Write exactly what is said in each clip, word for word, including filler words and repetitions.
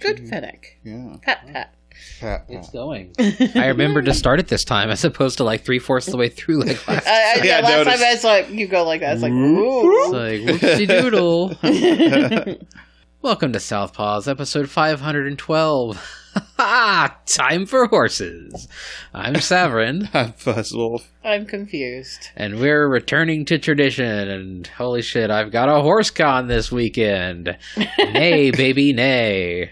Good Fennec. Yeah. Pat, pat. Pat, pat. It's going. I remember to start at this time as opposed to like three fourths of the way through like last I, I, yeah, time. Yeah, last time I was like, you go like that. It's like, ooh. It's like, whoopsie doodle. Welcome to Southpaws, episode five hundred twelve. Ha! Time for horses. I'm Saverin. I'm Fuzzwolf. I'm confused. And we're returning to tradition, and holy shit, I've got a horse con this weekend. Nay, baby, nay.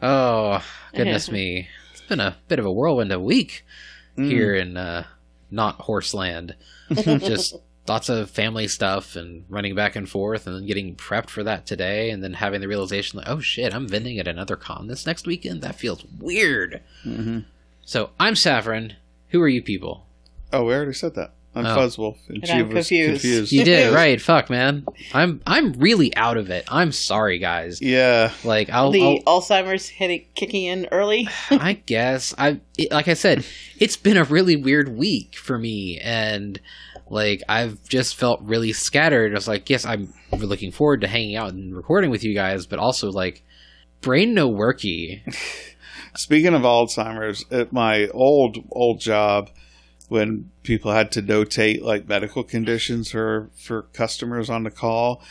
Oh, goodness me. It's been a bit of a whirlwind a week mm. here in uh, not horse land. Just... lots of family stuff and running back and forth and then getting prepped for that today and then having the realization like, oh shit, I'm vending at another con this next weekend? That feels weird. Mm-hmm. So I'm Saverin. Who are you people? Oh, we already said that. I'm oh. Fuzzwolf. And, and I'm confused. confused. You did, right. Fuck, man. I'm I'm really out of it. I'm sorry, guys. Yeah. Like I'll, the I'll, Alzheimer's headache kicking in early? I guess. I it, Like I said, it's been a really weird week for me. And like I've just felt really scattered. I was like, yes, I'm looking forward to hanging out and recording with you guys. But also like brain no worky. Speaking of Alzheimer's, at my old, old job, when people had to notate like medical conditions for, for customers on the call,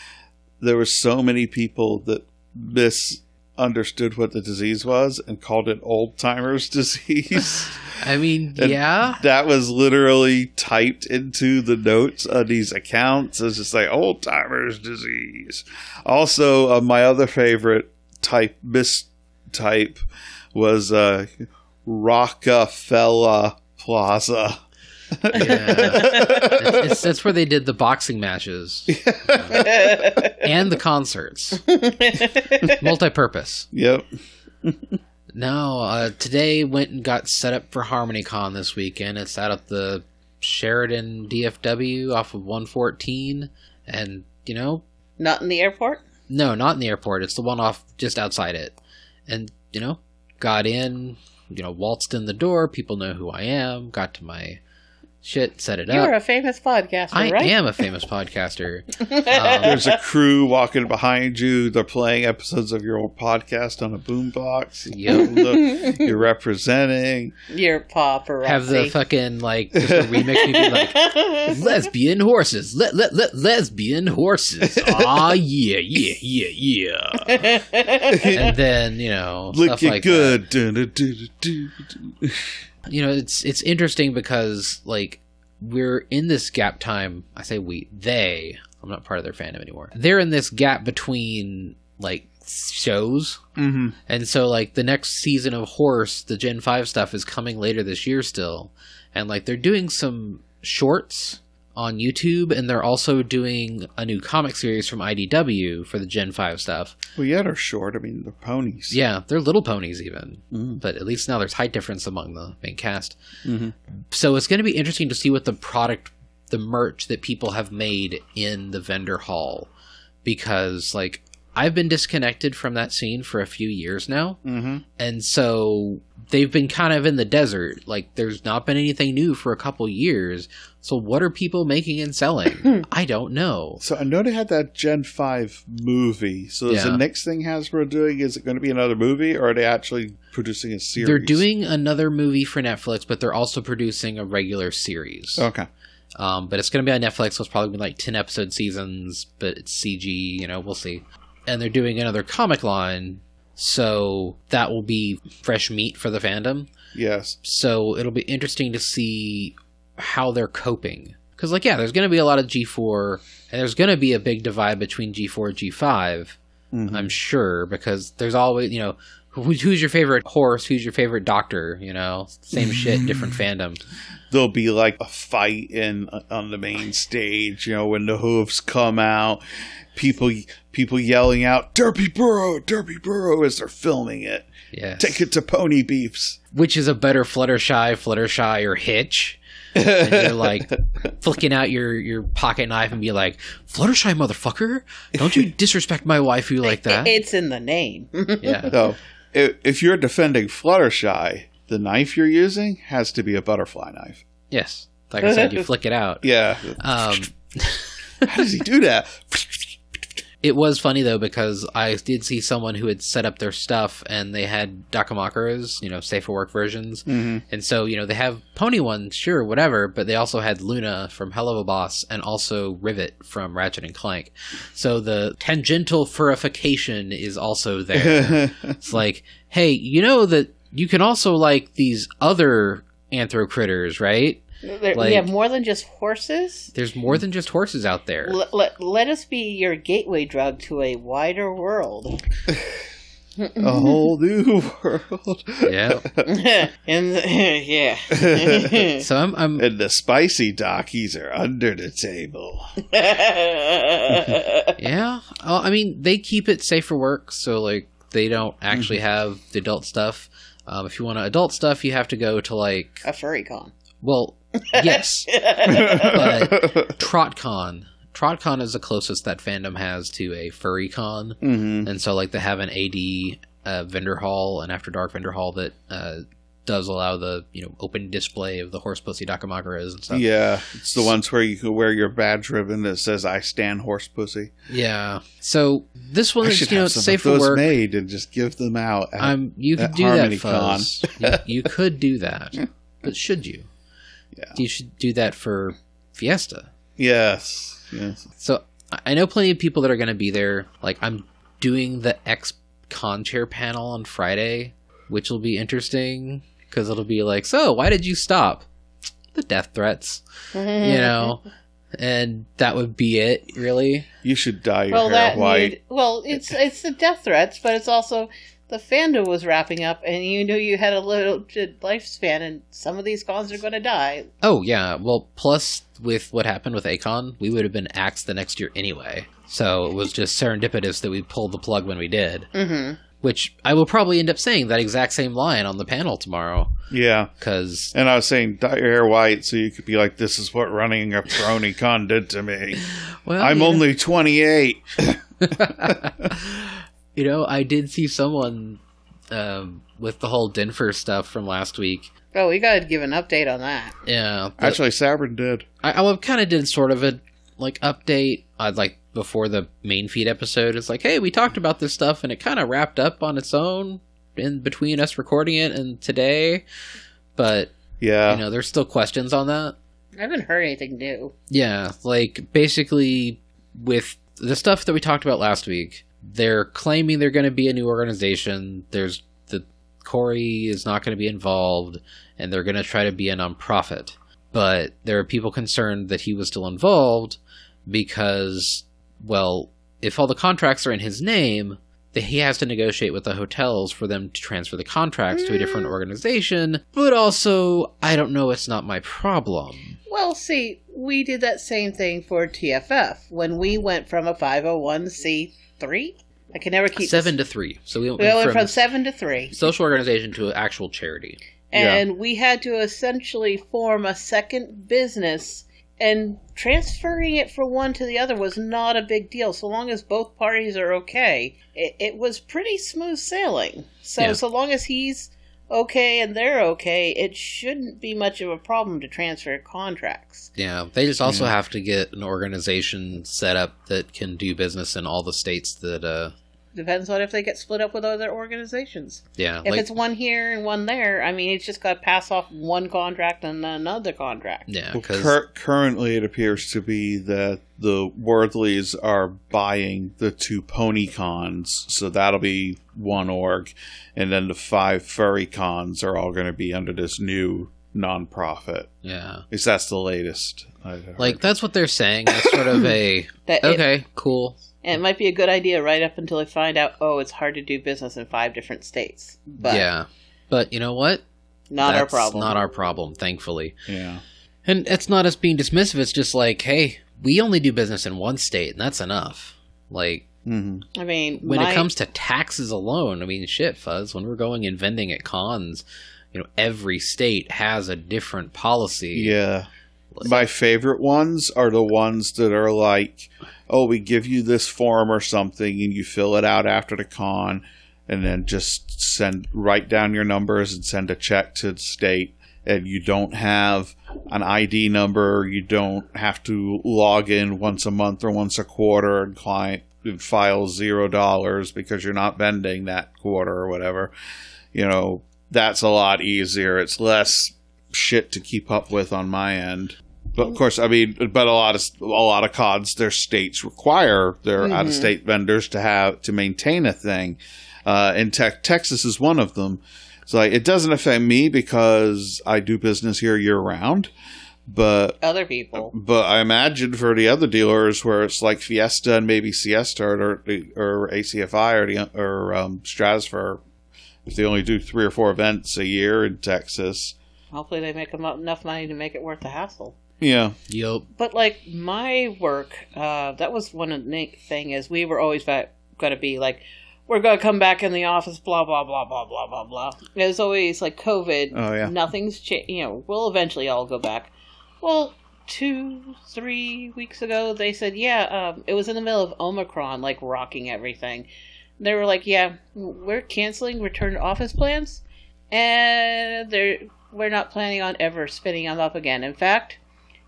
there were so many people that misunderstood what the disease was and called it old timers disease. I mean, and yeah. That was literally typed into the notes of these accounts. It's just like old timers disease. Also, uh, my other favorite type, mistype was uh, Rockefeller Plaza. Yeah. It's, it's, that's where they did the boxing matches uh, and the concerts. Multi-purpose. Yep. No, uh, today went and got set up for HarmonyCon this weekend. It's out at the Sheraton D F W off of one fourteen, and you know, not in the airport. No, not in the airport. It's the one off just outside it, and you know, got in. You know, waltzed in the door. People know who I am. Got to my shit, set it up. You're a famous podcaster, I right? I am a famous podcaster. Um, There's a crew walking behind you. They're playing episodes of your old podcast on a boombox. Yep. You're representing. You're paparazzi. Have the fucking, like, just a remix. You'd be like, lesbian horses. Le- le- le- lesbian horses. Aw, yeah, yeah, yeah, yeah. And then, you know, Look stuff like good. That. Look good. You know, it's it's interesting because, like, we're in this gap time. I say we, they, I'm not part of their fandom anymore. They're in this gap between, like, shows. Mm-hmm. And so, like, the next season of Horse, the Gen five stuff, is coming later this year still. And, like, they're doing some shorts on YouTube, and they're also doing a new comic series from I D W for the Gen five stuff. Well, yeah, they're short. I mean, they're ponies. Yeah, they're little ponies even. Mm-hmm. But at least now there's height difference among the main cast. Mm-hmm. So it's going to be interesting to see what the product, the merch that people have made in the vendor hall. Because, like, I've been disconnected from that scene for a few years now. Mm-hmm. And so they've been kind of in the desert. Like, there's not been anything new for a couple years. So what are people making and selling? I don't know. So I know they had that Gen five movie. So is yeah. the next thing Hasbro doing, is it going to be another movie, or are they actually producing a series? They're doing another movie for Netflix, but they're also producing a regular series. Okay. Um, but it's going to be on Netflix, so it's probably like ten episode seasons, but it's C G, you know, we'll see. And they're doing another comic line, so that will be fresh meat for the fandom. Yes. So it'll be interesting to see how they're coping. Because, like, yeah, there's going to be a lot of G four, and there's going to be a big divide between G four and G five, mm-hmm. I'm sure, because there's always, you know, who's your favorite horse, who's your favorite doctor, you know? Same shit, different fandom. There'll be, like, a fight in on the main stage, you know, when the hooves come out. People people yelling out, Derpy Burrow, Derpy Burrow, as they're filming it. Yes. Take it to Pony Beefs. Which is a better Fluttershy, Fluttershy, or Hitch? And you're like flicking out your, your pocket knife and be like, Fluttershy, motherfucker, don't you disrespect my waifu like that. It's in the name. Yeah. So if, if you're defending Fluttershy, the knife you're using has to be a butterfly knife. Yes. Like I said, you flick it out. Yeah. Um, how does he do that? It was funny, though, because I did see someone who had set up their stuff, and they had Dakamakuras, you know, safe-for-work versions. Mm-hmm. And so, you know, they have Pony One, sure, whatever, but they also had Luna from Hell of a Boss and also Rivet from Ratchet and Clank. So the tangential furification is also there. It's like, hey, you know that you can also like these other anthro critters, right? There, like, we have more than just horses. There's more than just horses out there. L- let, let us be your gateway drug to a wider world. A whole new world. Yeah. And the, yeah. So I'm, I'm and the spicy dockies are under the table. Yeah. Uh, I mean, they keep it safe for work, so like they don't actually have the adult stuff. Um, if you want adult stuff, you have to go to like a furry con. Well, yes, but TrotCon. TrotCon is the closest that fandom has to a furry con, mm-hmm. and so like they have an A D uh, vendor hall, an After Dark vendor hall that uh, does allow the you know open display of the horse pussy Dakamakuras and stuff. Yeah, it's the ones where you can wear your badge ribbon that says "I stand horse pussy." Yeah. So this one I is you know safe for work. Made and just give them out. At, um, you could do that, Fuzz. you, you could do that, but should you? Yeah. You should do that for Fiesta. Yes. Yes. So I know plenty of people that are going to be there. Like I'm doing the X Con Chair panel on Friday, which will be interesting because it'll be like, so why did you stop? The death threats, you know, and that would be it, really. You should dye your well, hair that white. Need, well, it's it's the death threats, but it's also. The fandom was wrapping up, and you knew you had a limited lifespan, and some of these cons are going to die. Oh, yeah. Well, plus, with what happened with A-Con, we would have been axed the next year anyway. So it was just serendipitous that we pulled the plug when we did. Mm-hmm. Which I will probably end up saying that exact same line on the panel tomorrow. Yeah. Cause... And I was saying, dye your hair white so you could be like, this is what running a HarmonyCon did to me. Well, I'm yeah. only twenty-eight. You know, I did see someone um, with the whole Denver stuff from last week. Oh, we got to give an update on that. Yeah. The, Actually, Sabrin did. I, I kind of did sort of a, like, update, I'd like, before the main feed episode. It's like, hey, we talked about this stuff, and it kind of wrapped up on its own in between us recording it and today. But, yeah, you know, there's still questions on that. I haven't heard anything new. Yeah, like, basically, with the stuff that we talked about last week... They're claiming they're going to be a new organization. There's the Corey is not going to be involved, and they're going to try to be a nonprofit. But there are people concerned that he was still involved because, well, if all the contracts are in his name, that he has to negotiate with the hotels for them to transfer the contracts mm. to a different organization. But also, I don't know, it's not my problem. Well, see, we did that same thing for T F F when we went from a five oh one c three. I can never keep seven this. to three. So we, we went from, from seven to three social organization to an actual charity, and yeah. we had to essentially form a second business. And transferring it from one to the other was not a big deal, so long as both parties are okay. It, it was pretty smooth sailing. So yeah. so long as he's okay and they're okay, it shouldn't be much of a problem to transfer contracts. Yeah, they just also yeah. have to get an organization set up that can do business in all the states that... Uh, Depends on if they get split up with other organizations. Yeah. If like, it's one here and one there, I mean, it's just got to pass off one contract and another contract. Yeah. Well, cur- currently, it appears to be that the Worthleys are buying the two pony cons, so that'll be one org, and then the five furry cons are all going to be under this new nonprofit. Yeah. At least that's the latest. Like, that's what they're saying. It's sort of a, that okay, it, cool. And it might be a good idea right up until they find out, oh, it's hard to do business in five different states. But yeah. But you know what? Not That's our problem. Not our problem, thankfully. Yeah. And it's not us being dismissive. It's just like, hey, we only do business in one state, and that's enough. Like, mm-hmm. I mean, when my... it comes to taxes alone, I mean, shit, Fuzz, when we're going and vending at cons, you know, every state has a different policy. Yeah. Like, my favorite ones are the ones that are like, oh, we give you this form or something, and you fill it out after the con, and then just send write down your numbers and send a check to the state. And you don't have an I D number. You don't have to log in once a month or once a quarter and client file zero dollars because you're not bending that quarter or whatever, you know, that's a lot easier. It's less shit to keep up with on my end. But of course, I mean, but a lot of a lot of cons, their states require their mm-hmm. out-of-state vendors to have to maintain a thing. Uh, and te- Texas is one of them. It's like it doesn't affect me because I do business here year-round. But other people. But I imagine for the other dealers, where it's like Fiesta and maybe Siesta or or A C F I or or um, Strasbourg, if they only do three or four events a year in Texas. Hopefully, they make enough money to make it worth the hassle. Yeah. Yep. But like my work, uh, that was one of the neat thing is we were always going to be like, we're going to come back in the office, blah, blah, blah, blah, blah, blah, blah. It was always like COVID. Oh, yeah. Nothing's changed. You know, we'll eventually all go back. Well, two, three weeks ago, they said, yeah, um, it was in the middle of Omicron, like rocking everything. And they were like, yeah, we're canceling return to office plans. And they're... we're not planning on ever spinning them up again. In fact,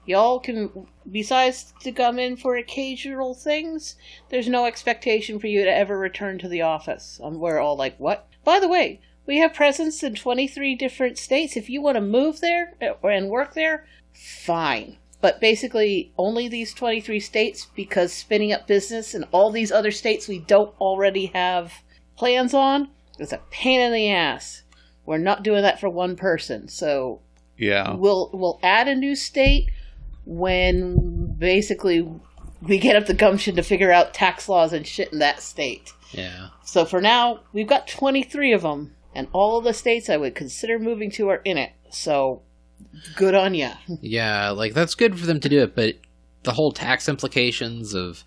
y'all can, besides to come in for occasional things, there's no expectation for you to ever return to the office. And we're all like, what? By the way, we have presence in twenty-three different states. If you want to move there and work there, fine. But basically, only these twenty-three states, because spinning up business in all these other states we don't already have plans on is a pain in the ass. We're not doing that for one person, so yeah, we'll we'll add a new state when basically we get up the gumption to figure out tax laws and shit in that state. Yeah. So for now, we've got twenty-three of them, and all of the states I would consider moving to are in it. So good on ya. Yeah, like that's good for them to do it, but the whole tax implications of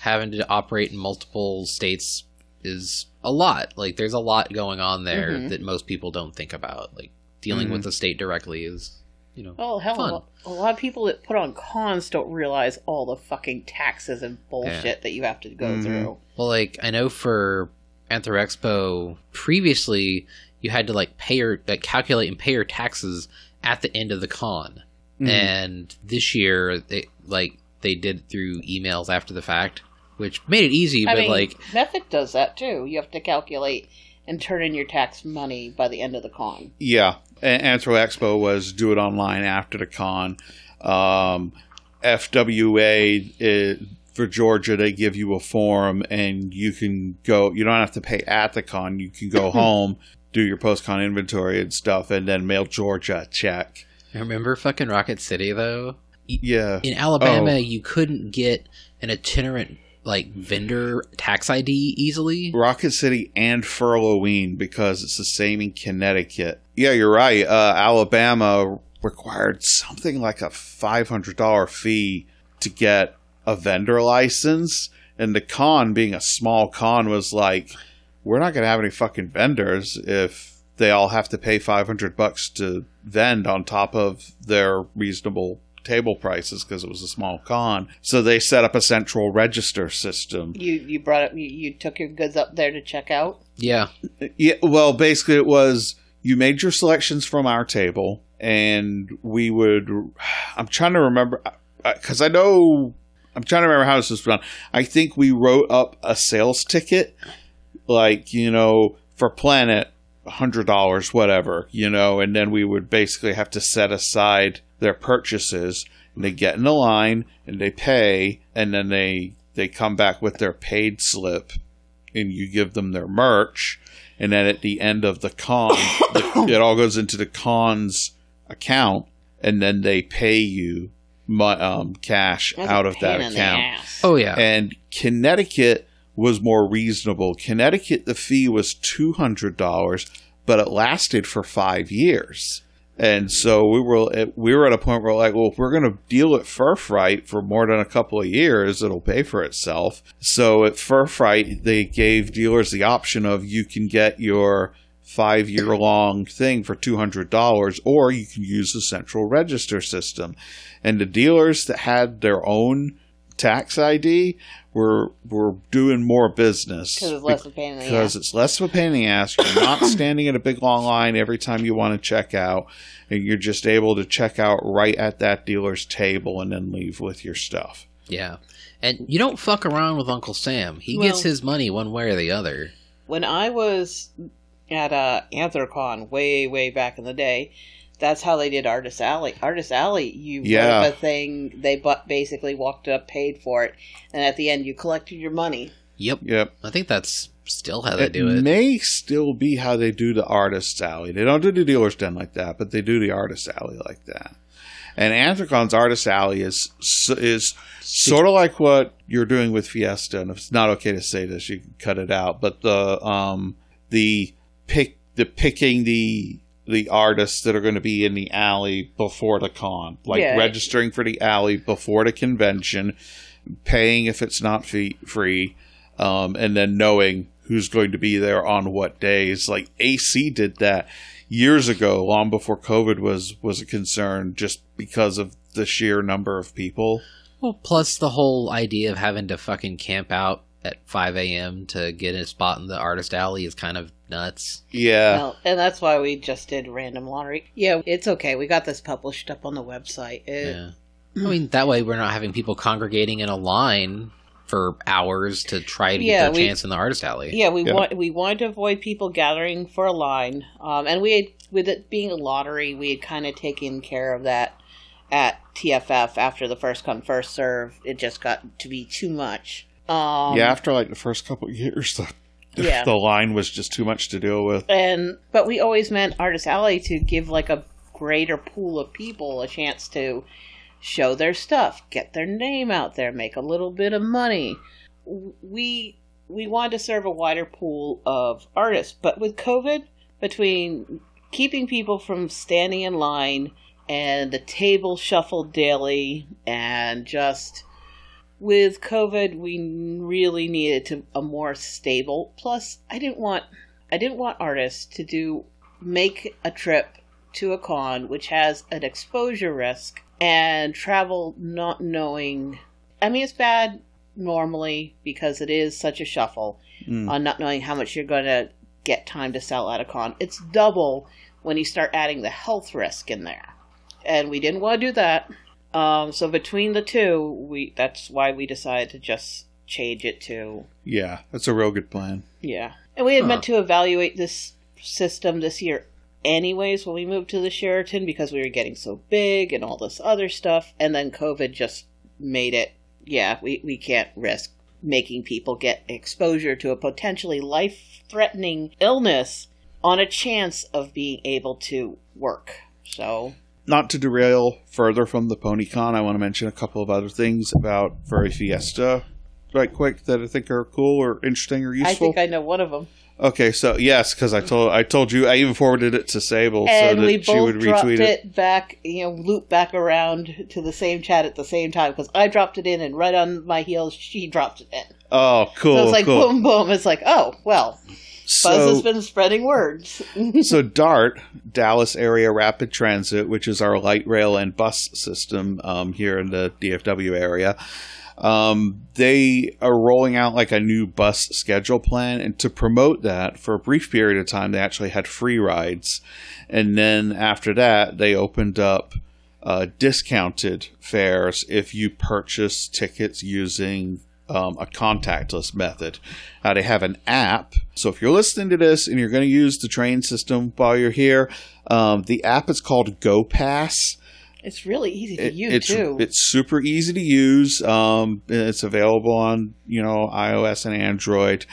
having to operate in multiple states is a lot. Like there's a lot going on there mm-hmm. that most people don't think about. Like dealing mm-hmm. with the state directly is, you know, oh hell, fun. A lot of people that put on cons don't realize all the fucking taxes and bullshit yeah. that you have to go mm-hmm. through. Well, like I know for Anthro Expo previously, you had to like pay your like calculate and pay your taxes at the end of the con, mm-hmm. and this year they like they did through emails after the fact. Which made it easy, I but mean, like... Method does that, too. You have to calculate and turn in your tax money by the end of the con. Yeah. Anthro Expo was do it online after the con. Um, F W A, it, for Georgia, they give you a form, and you can go... You don't have to pay at the con. You can go home, do your post-con inventory and stuff, and then mail Georgia a check. I remember fucking Rocket City, though? Yeah. In Alabama, oh. you couldn't get an itinerant... like vendor tax I D easily. Rocket City and Furloween because it's the same in Connecticut. Yeah, you're right. Uh, Alabama required something like a five hundred dollars fee to get a vendor license. And the con being a small con was like, we're not going to have any fucking vendors if they all have to pay five hundred bucks to vend on top of their reasonable table prices because it was a small con. So they set up a central register system. You you brought up, you, you took your goods up there to check out? Yeah. Yeah. Well, basically it was, you made your selections from our table and we would, I'm trying to remember, because I know, I'm trying to remember how this was done. I think we wrote up a sales ticket, like, you know, for Planet, one hundred dollars, whatever, you know, and then we would basically have to set aside their purchases, and they get in the line and they pay, and then they they come back with their paid slip and you give them their merch, and then at the end of the con it, it all goes into the con's account, and then they pay you um, cash That's out of that account. Oh yeah. And Connecticut was more reasonable. Connecticut, the fee was two hundred dollars, but it lasted for five years. And so we were we were at a point where we're like, well, if we're going to deal at Fur Fright for more than a couple of years, it'll pay for itself. So at Fur Fright, they gave dealers the option of you can get your five-year-long thing for two hundred dollars, or you can use the central register system. And the dealers that had their own tax I D were were doing more business. Because it's less of a pain in the ass. Because it's less of a pain in the ass. You're not standing in a big long line every time you want to check out. And you're just able to check out right at that dealer's table and then leave with your stuff. Yeah. And you don't fuck around with Uncle Sam. He well, gets his money one way or the other. When I was at uh, Anthrocon way, way back in the day, that's how they did Artist Alley. Artist Alley, you yeah. bought a thing, they bought, basically walked up, paid for it, and at the end you collected your money. Yep. Yep. I think that's still how they it do it. It may still be how they do the Artist Alley. They don't do the Dealer's Den like that, but they do the Artist Alley like that. And Anthrocon's Artist Alley is is sort of like what you're doing with Fiesta, and if it's not okay to say this, you can cut it out. But the um the pick the picking the the artists that are going to be in the alley before the con, like yeah. registering for the alley before the convention, paying if it's not fee- free, um, and then knowing who's going to be there on what days. Like A C did that years ago, long before COVID was was a concern, just because of the sheer number of people. Well, plus the whole idea of having to fucking camp out at five a.m. to get a spot in the Artist Alley is kind of nuts. Yeah. Well, and that's why we just did random lottery. Yeah, it's okay. We got this published up on the website. It, yeah. I mean, that way we're not having people congregating in a line for hours to try to yeah, get their we, chance in the Artist Alley. Yeah, we yeah. want we wanted to avoid people gathering for a line, um, and we had, with it being a lottery, we had kind of taken care of that at T F F after the first come first serve. It just got to be too much. Um, yeah, after like the first couple of years, the, yeah. the line was just too much to deal with. And but we always meant Artist Alley to give like a greater pool of people a chance to show their stuff, get their name out there, make a little bit of money. We we wanted to serve a wider pool of artists, but with COVID, between keeping people from standing in line and the table shuffled daily, and just with COVID, we really needed to a more stable. Plus, I didn't want I didn't want artists to do make a trip to a con, which has an exposure risk, and travel not knowing. I mean, it's bad normally because it is such a shuffle on mm. uh, not knowing how much you're going to get time to sell at a con. It's double when you start adding the health risk in there. And we didn't want to do that. Um, so between the two, we that's why we decided to just change it to... Yeah, that's a real good plan. Yeah. And we had huh. meant to evaluate this system this year anyways when we moved to the Sheraton, because we were getting so big and all this other stuff, and then COVID just made it yeah we we can't risk making people get exposure to a potentially life-threatening illness on a chance of being able to work. So, not to derail further from the PonyCon, I want to mention a couple of other things about Furry Fiesta right quick that I think are cool or interesting or useful. I think I know one of them. Okay, so yes, because I told I told you I even forwarded it to Sable and so that we both she would retweet it. it back, you know, loop back around to the same chat at the same time, because I dropped it in, and right on my heels she dropped it in. Oh, cool! So it's like cool. boom, boom. It's like, oh well, so, Buzz has been spreading words. So DART, Dallas Area Rapid Transit, which is our light rail and bus system um, here in the D F W area. Um, they are rolling out like a new bus schedule plan, and to promote that, for a brief period of time, they actually had free rides, and then after that, they opened up uh, discounted fares if you purchase tickets using um, a contactless method. Uh, they have an app, so if you're listening to this and you're going to use the train system while you're here, um, the app is called GoPass. It's really easy to it, use, it's, too. It's super easy to use. Um, it's available on, you know, iOS and Android.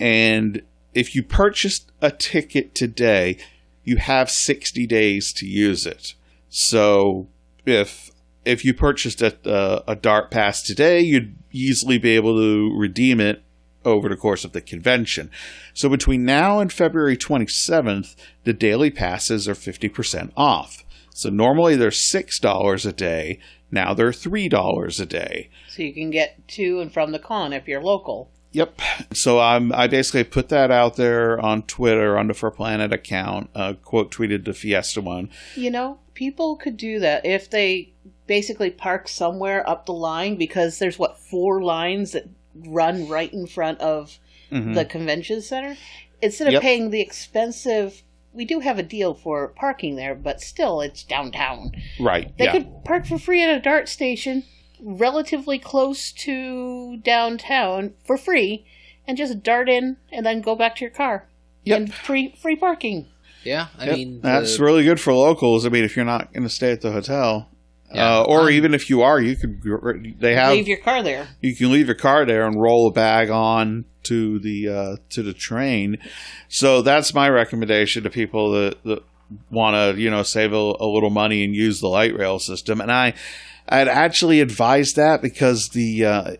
And if you purchased a ticket today, you have sixty days to use it. So if if you purchased a, a, a DART pass today, you'd easily be able to redeem it over the course of the convention. So between now and February twenty-seventh, the daily passes are fifty percent off. So normally they're six dollars a day. Now they're three dollars a day. So you can get to and from the con if you're local. Yep. So I'm, I basically put that out there on Twitter, on the Fur Planet account, uh, quote tweeted the Fiesta one. You know, people could do that if they basically park somewhere up the line, because there's, what, four lines that run right in front of mm-hmm. the convention center. Instead of yep. paying the expensive... We do have a deal for parking there, but still, it's downtown. Right, They yeah. could park for free at a DART station, relatively close to downtown for free and just dart in and then go back to your car. Yep. And free free parking. Yeah, I yep. mean... That's the, really good for locals. I mean, if you're not going to stay at the hotel. Yeah, uh, or um, even if you are, you could... They have... Leave your car there. You can leave your car there and roll a bag on to the uh, to the train. So that's my recommendation to people that, that want to, you know, save a, a little money and use the light rail system. And I, I'd actually advise that because the... Uh,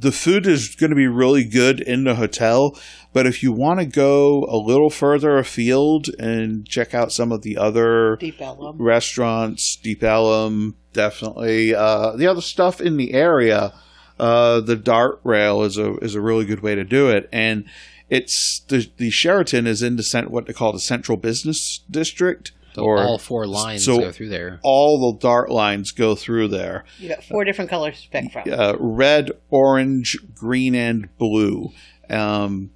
The food is going to be really good in the hotel, but if you want to go a little further afield and check out some of the other Deep Ellum. restaurants, Deep Ellum, definitely uh, the other stuff in the area, uh, the DART rail is a is a really good way to do it. And it's the the Sheraton is in the what they call the central business district. So or, all four lines so go through there. All the DART lines go through there. You got four different colors to pick from. Uh, red, orange, green, and blue. Um,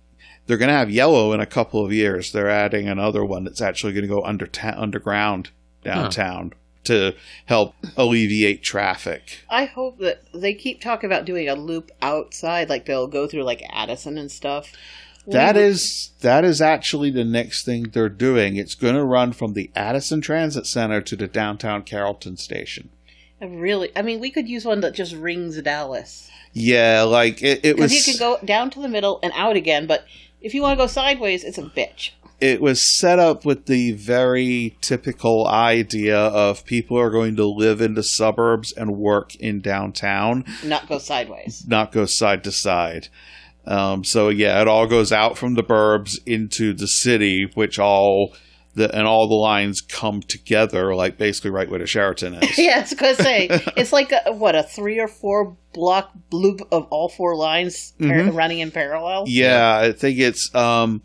they're going to have yellow in a couple of years. They're adding another one that's actually going to go under ta- underground downtown huh. to help alleviate traffic. I hope that they keep talking about doing a loop outside, like they'll go through like Addison and stuff. That is that is actually the next thing they're doing. It's going to run from the Addison Transit Center to the downtown Carrollton station. I really, I mean, we could use one that just rings Dallas. Yeah, like it, it was. Because you can go down to the middle and out again, but if you want to go sideways, it's a bitch. It was set up with the very typical idea of people are going to live in the suburbs and work in downtown. Not go sideways. Not go side to side. Um, so yeah, it all goes out from the burbs into the city, which all the and all the lines come together, like basically right where the Sheraton is. Yeah, I was gonna say it's like a, what a three or four block loop of all four lines par- mm-hmm. running in parallel. Yeah, I think it's um,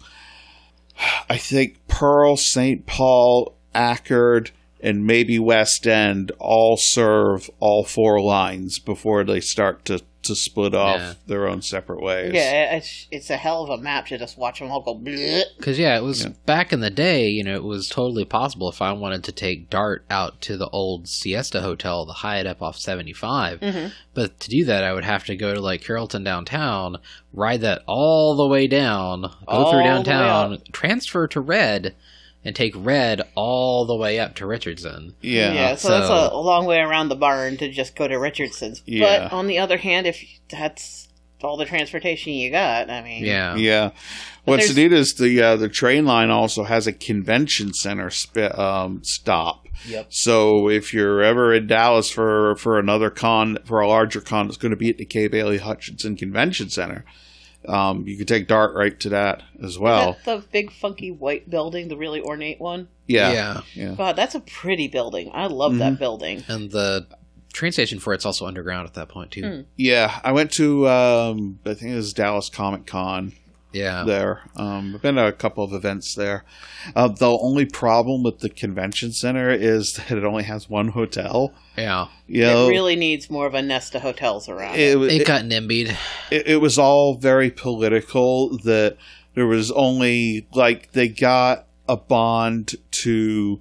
I think Pearl, Saint Paul, Ackerd, and maybe West End all serve all four lines before they start to. to split off yeah. their own separate ways. Yeah, it's it's a hell of a map to just watch them all go bleh. Because, yeah, it was yeah. back in the day, you know, it was totally possible if I wanted to take DART out to the old Siesta Hotel, the Hyatt up off seventy-five. Mm-hmm. But to do that, I would have to go to, like, Carrollton downtown, ride that all the way down, go all through downtown, transfer to Red, and take Red all the way up to Richardson. Yeah, yeah. So, so that's a long way around the barn to just go to Richardson's. Yeah. But on the other hand, if that's all the transportation you got, I mean... Yeah. Yeah. What's neat is the uh, the train line also has a convention center sp- um, stop. Yep. So if you're ever in Dallas for, for another con, for a larger con, it's going to be at the Kay Bailey Hutchinson Convention Center. Um, you could take DART right to that as well. Is that the big funky white building, the really ornate one? Yeah. yeah. yeah. God, that's a pretty building. I love mm-hmm. that building. And the train station for it's also underground at that point, too. Mm. Yeah. I went to, um, I think it was Dallas Comic Con. Yeah. There. Um, I've been to a couple of events there. Uh, the only problem with the convention center is that it only has one hotel. Yeah. You know, it really needs more of a nest of hotels around it. It, it got NIMBY'd. It, it was all very political that there was only, like, they got a bond to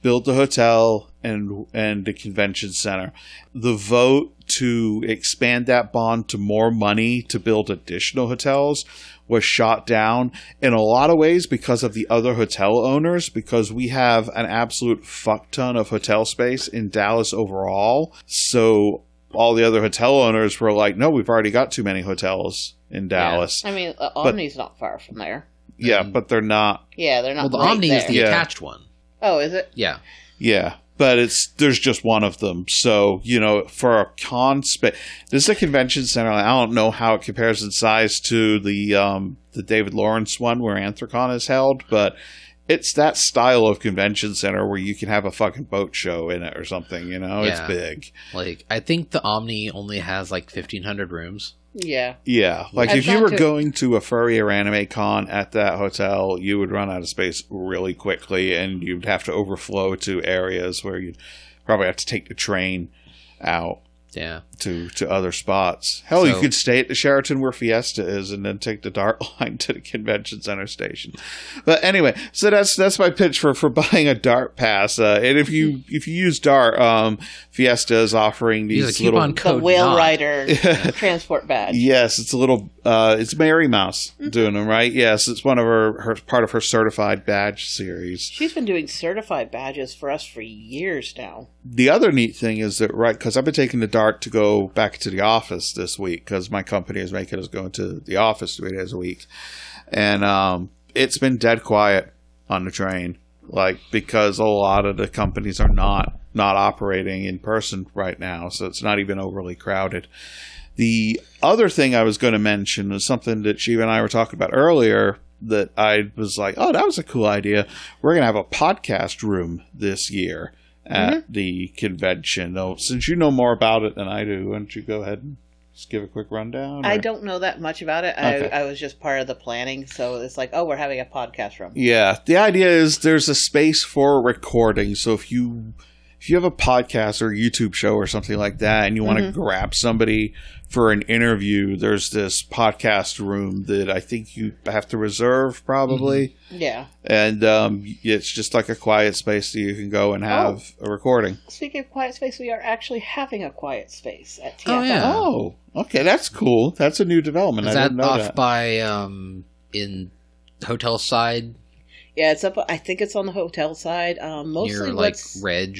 build the hotel and and the convention center. The vote to expand that bond to more money to build additional hotels was shot down in a lot of ways because of the other hotel owners, because we have an absolute fuck ton of hotel space in Dallas overall. So all the other hotel owners were like, no, we've already got too many hotels in Dallas. Yeah. I mean, uh, Omni's but, not far from there. Yeah, um, but they're not. Yeah, they're not. Well, the right Omni there. Is the yeah. attached one. Oh, is it? Yeah. Yeah. But it's there's just one of them. So, you know, for a con space, this is a convention center. I don't know how it compares in size to the um, the David Lawrence one where Anthrocon is held, but it's that style of convention center where you can have a fucking boat show in it or something, you know? Yeah. It's big. Like, I think the Omni only has like fifteen hundred rooms. Yeah. Yeah. Like, I've if you were to- going to a furry or anime con at that hotel, you would run out of space really quickly, and you'd have to overflow to areas where you'd probably have to take the train out. yeah, to to other spots. Hell, so, you could stay at the Sheraton where Fiesta is and then take the DART line to the convention center station. But anyway, so that's that's my pitch for, for buying a DART pass. Uh, and if you if you use DART, um, Fiesta is offering these like, little the Whale not. Rider transport badge. Yes, it's a little. Uh, it's Mary Mouse mm-hmm. doing them, right? Yes, it's one of her, her part of her certified badge series. She's been doing certified badges for us for years now. The other neat thing is that, right, because I've been taking the DART to go back to the office this week because my company is making us go into the office three days a week. And um, it's been dead quiet on the train, like, because a lot of the companies are not, not operating in person right now. So it's not even overly crowded. The other thing I was going to mention is something that Shiva and I were talking about earlier that I was like, oh, that was a cool idea. We're going to have a podcast room this year at mm-hmm. the convention. Now, since you know more about it than I do, why don't you go ahead and just give a quick rundown? Or? I don't know that much about it. Okay. I, I was just part of the planning. So it's like, oh, we're having a podcast room. Yeah. The idea is there's a space for recording. So if you... If you have a podcast or a YouTube show or something like that and you want mm-hmm. to grab somebody for an interview, there's this podcast room that I think you have to reserve probably. Mm-hmm. Yeah. And um, it's just like a quiet space that you can go and have oh. a recording. Speaking of quiet space, we are actually having a quiet space at T F F. Oh, yeah. Oh, okay. That's cool. That's a new development. Is that I didn't know off that. by um, in hotel side? Yeah, it's up. I think it's on the hotel side. Um, mostly Near, like, Reg.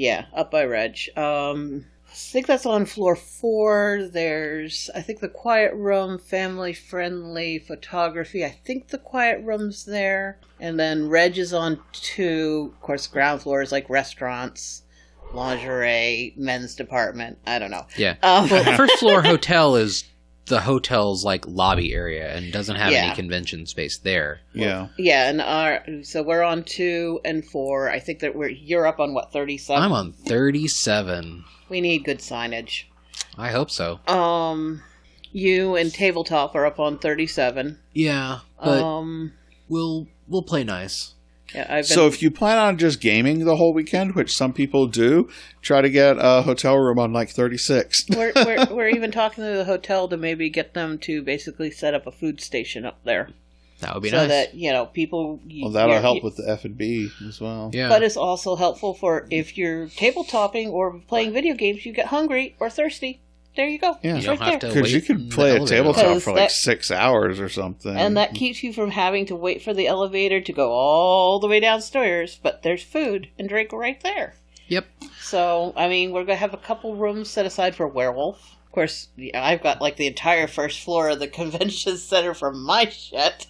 Yeah, up by Reg. Um, I think that's on floor four. There's, I think, the quiet room, family-friendly photography. I think the quiet room's there. And then Reg is on two. Of course, ground floor is like restaurants, lingerie, men's department. I don't know. Yeah. Um, well, first floor hotel is the hotel's like lobby area and doesn't have yeah. any convention space there. Yeah. Well, yeah, and our so we're on two and four. I think that we're you're up on what, thirty-seven? I'm on thirty-seven. We need good signage. I hope so. Um you and Tabletop are up on thirty-seven. Yeah. But um we'll we'll play nice. Yeah, I've been... So if you plan on just gaming the whole weekend, which some people do, try to get a hotel room on like thirty-six. we're, we're we're even talking to the hotel to maybe get them to basically set up a food station up there. That would be so nice. So that, you know, people... You, well, that'll help you, with the F and B as well. Yeah. But it's also helpful for if you're tabletopping or playing video games, you get hungry or thirsty. There you go. Yeah, because right you could play a tabletop for like that, six hours or something, and that keeps you from having to wait for the elevator to go all the way downstairs. But there's food and drink right there. Yep. So I mean, we're gonna have a couple rooms set aside for Werewolf. Of course, yeah, I've got like the entire first floor of the convention center for my shit.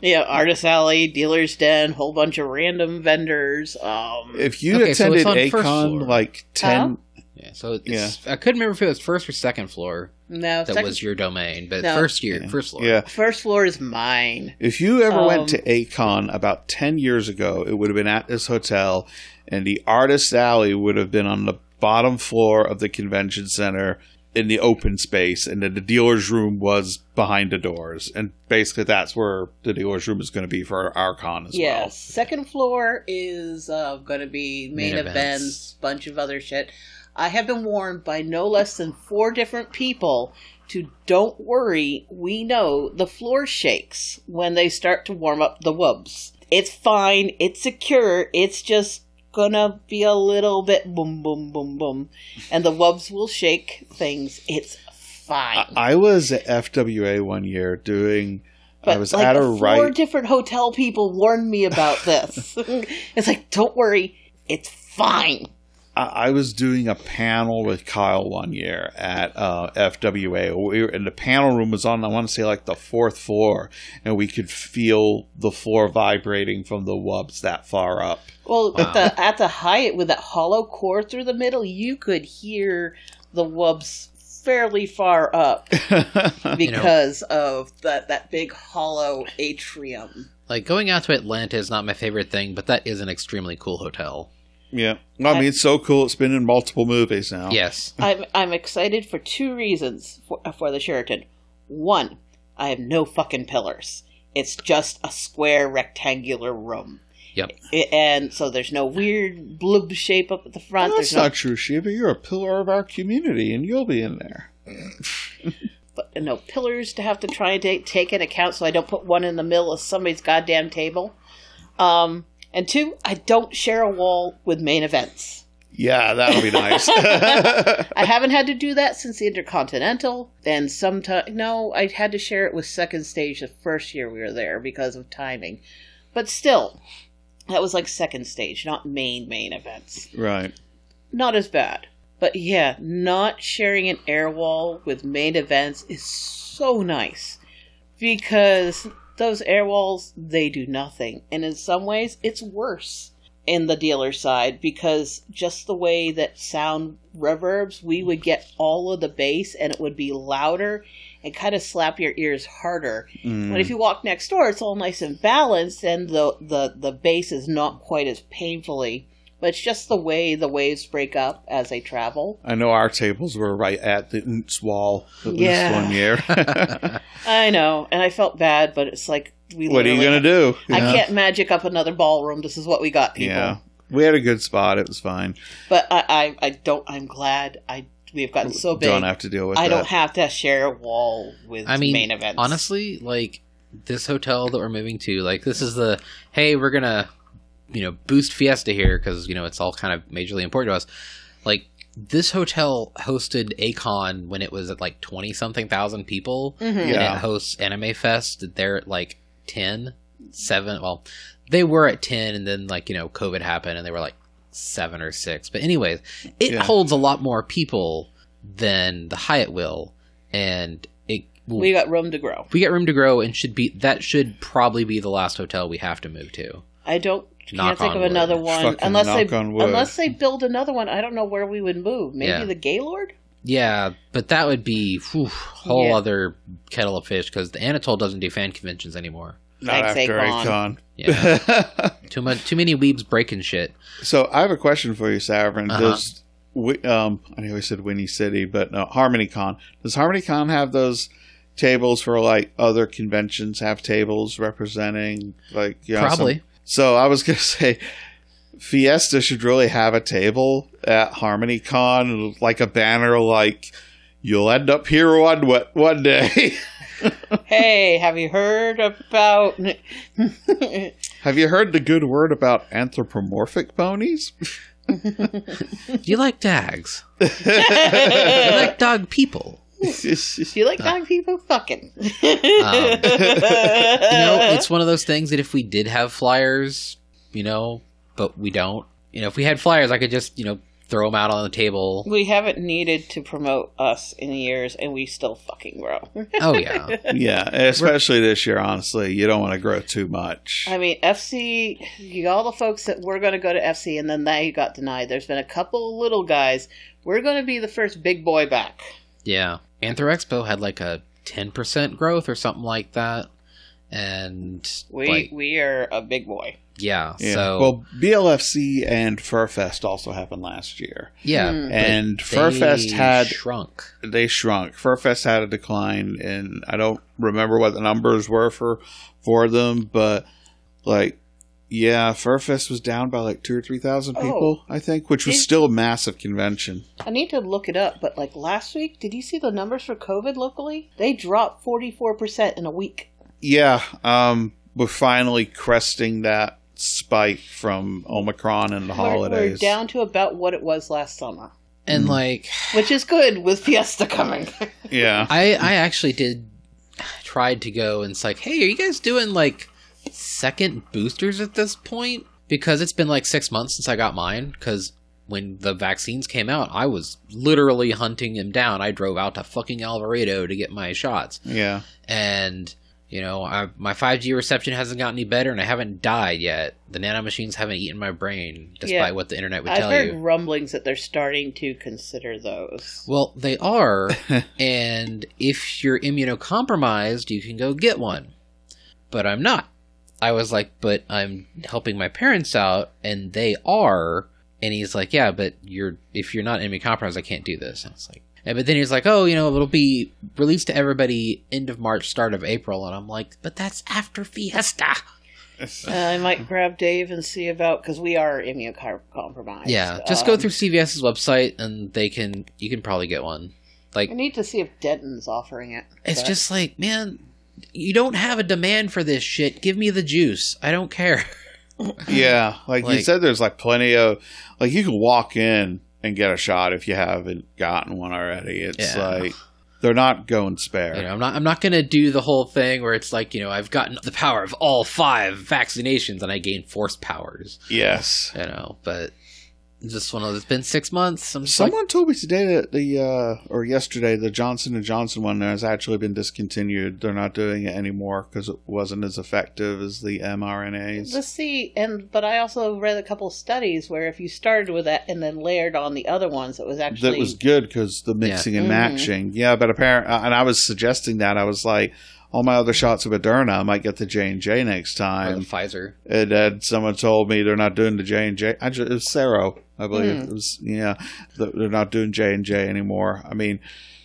Yeah, Artist Alley, Dealer's Den, whole bunch of random venders. Um, if you okay, attended so A-Con, like ten. ten- Yeah, so it's, yeah. I couldn't remember if it was first or second floor no, that second, was your domain, but no. first year, yeah. first floor. Yeah. First floor is mine. If you ever um, went to A-Con about ten years ago, it would have been at this hotel, and the Artist Alley would have been on the bottom floor of the convention center in the open space, and then the dealer's room was behind the doors. And basically that's where the dealer's room is going to be for our con as yeah, well. Yes, second floor is uh, going to be main, main events. events, bunch of other shit. I have been warned by no less than four different people to don't worry. We know the floor shakes when they start to warm up the wubs. It's fine. It's secure. It's just gonna be a little bit boom, boom, boom, boom. And the wubs will shake things. It's fine. I, I was at F W A one year doing... But I was like at a right... Four different hotel people warned me about this. It's like, don't worry. It's fine. I was doing a panel with Kyle one year at uh, F W A, we were, and the panel room was on, I want to say, like the fourth floor, and we could feel the floor vibrating from the wubs that far up. Well, wow. at, the, at the Hyatt, with that hollow core through the middle, you could hear the wubs fairly far up because you know, of that, that big hollow atrium. Like, going out to Atlanta is not my favorite thing, but that is an extremely cool hotel. Yeah. Well, I mean, it's so cool. It's been in multiple movies now. Yes. I'm I'm excited for two reasons for, for the Sheraton. One, I have no fucking pillars. It's just a square rectangular room. Yep. And so there's no weird blub shape up at the front. Well, that's no... not true, Sheba. You're a pillar of our community, and you'll be in there. But no pillars to have to try and take, take into account, so I don't put one in the middle of somebody's goddamn table. Um, and two, I don't share a wall with main events. Yeah, that'll be nice. I haven't had to do that since the Intercontinental. And sometimes, no, I had to share it with Second Stage the first year we were there because of timing. But still, that was like Second Stage, not main, main events. Right. Not as bad. But yeah, not sharing an air wall with main events is so nice because those air walls, they do nothing. And in some ways, it's worse. In the dealer side, because just the way that sound reverbs, we would get all of the bass and it would be louder and kind of slap your ears harder. Mm. But if you walk next door, it's all nice and balanced and the, the, the bass is not quite as painfully. But it's just the way the waves break up as they travel. I know our tables were right at the oots wall at yeah. least one year. I know. And I felt bad, but it's like, we what are you going to do? I yeah. can't magic up another ballroom. This is what we got, people. Yeah. We had a good spot. It was fine. But I, I, I don't, I'm glad I we've gotten so big. Don't have to deal with I that. Don't have to share a wall with I mean, main events. Honestly, like, this hotel that we're moving to, like, this is the, hey, we're going to, you know, boost Fiesta here because, you know, it's all kind of majorly important to us. Like, this hotel hosted A-Con when it was at like twenty something thousand people. Mm-hmm. Yeah. And it hosts Anime Fest. They're at like ten, seven. Well, they were at ten and then, like, you know, COVID happened and they were like seven or six. But anyways, it yeah. holds a lot more people than the Hyatt will. And it will, we got room to grow. We got room to grow and should be, that should probably be the last hotel we have to move to. I don't Knock can't think of wood. Another one Fucking unless they on unless they build another one. I don't know where we would move. Maybe yeah. the Gaylord. Yeah, but that would be whew, whole yeah. other kettle of fish because the Anatole doesn't do fan conventions anymore. Not Thanks, after A-Con. Yeah, too much, too many weebs breaking shit. So I have a question for you, Saverin. Uh-huh. Does um, I always said Winnie City, but no, HarmonyCon. Does HarmonyCon have those? Tables for like other conventions have tables representing like you know, probably. Some, so I was gonna say, Fiesta should really have a table at HarmonyCon, like a banner, like you'll end up here one one day. Hey, have you heard about? Have you heard the good word about anthropomorphic ponies? Do you like dogs? Do you like dog people? Do you like dog people? Fucking. um, you know, it's one of those things that if we did have flyers, you know, but we don't. You know, if we had flyers, I could just, you know, throw them out on the table. We haven't needed to promote us in years, and we still fucking grow. Oh, yeah. Yeah, especially we're, this year, honestly. You don't want to grow too much. I mean, F C, you got all the folks that were going to go to F C, and then they got denied. There's been a couple little guys. We're going to be the first big boy back. Yeah. Anthro Expo had like a ten percent growth or something like that. And we like, we are a big boy. Yeah, yeah. So well, B L F C and Furfest also happened last year. Yeah. Mm. And Furfest had shrunk. They shrunk. Furfest had a decline and I don't remember what the numbers were for for them, but like yeah, Furfest was down by like two or three thousand people, oh, I think, which was did, still a massive convention. I need to look it up, but like last week, did you see the numbers for COVID locally? They dropped forty-four percent in a week. Yeah, um, we're finally cresting that spike from Omicron and the holidays. We're, we're down to about what it was last summer, and mm. like, which is good with Fiesta coming. Yeah, I I actually did tried to go, and it's like, hey, are you guys doing like? Second boosters at this point because it's been like six months since I got mine because when the vaccines came out I was literally hunting them down. I drove out to fucking Alvarado to get my shots. Yeah. And you know I, my five G reception hasn't gotten any better and I haven't died yet. The nanomachines haven't eaten my brain despite yeah. what the internet would I've tell you. I've heard rumblings that they're starting to consider those. Well they are. And if you're immunocompromised you can go get one. But I'm not. I was like, but I'm helping my parents out, and they are. And he's like, yeah, but you're if you're not immunocompromised, I can't do this. And I was like, and but then he's like, oh, you know, it'll be released to everybody end of March, start of April. And I'm like, but that's after Fiesta. uh, I might grab Dave and see about, because we are immunocompromised. Yeah, just um, go through C V S's website and they can. You can probably get one. Like, I need to see if Denton's offering it. It's but. just like, man, you don't have a demand for this shit. Give me the juice. I don't care. Yeah, like, like you said, there's like plenty of, like, you can walk in and get a shot if you haven't gotten one already. It's yeah. like. They're not going spare. You know, I'm not. I'm not going to do the whole thing where it's like, you know, I've gotten the power of all five vaccinations and I gain force powers. Yes. You know, but just one of those. It's been six months. I'm Someone like, told me today that the uh, or yesterday the Johnson and Johnson one has actually been discontinued. They're not doing it anymore because it wasn't as effective as the mRNAs. Let's see. And but I also read a couple of studies where if you started with that and then layered on the other ones, it was actually that was good because the mixing yeah. and matching. Mm-hmm. Yeah, but apparently, and I was suggesting that I was like. All my other shots of Moderna, I might get the J and J next time. Or the Pfizer. And then someone told me they're not doing the J and J. I just, it was Sero, I believe. Mm. It was, yeah, they're not doing J and J anymore. I mean,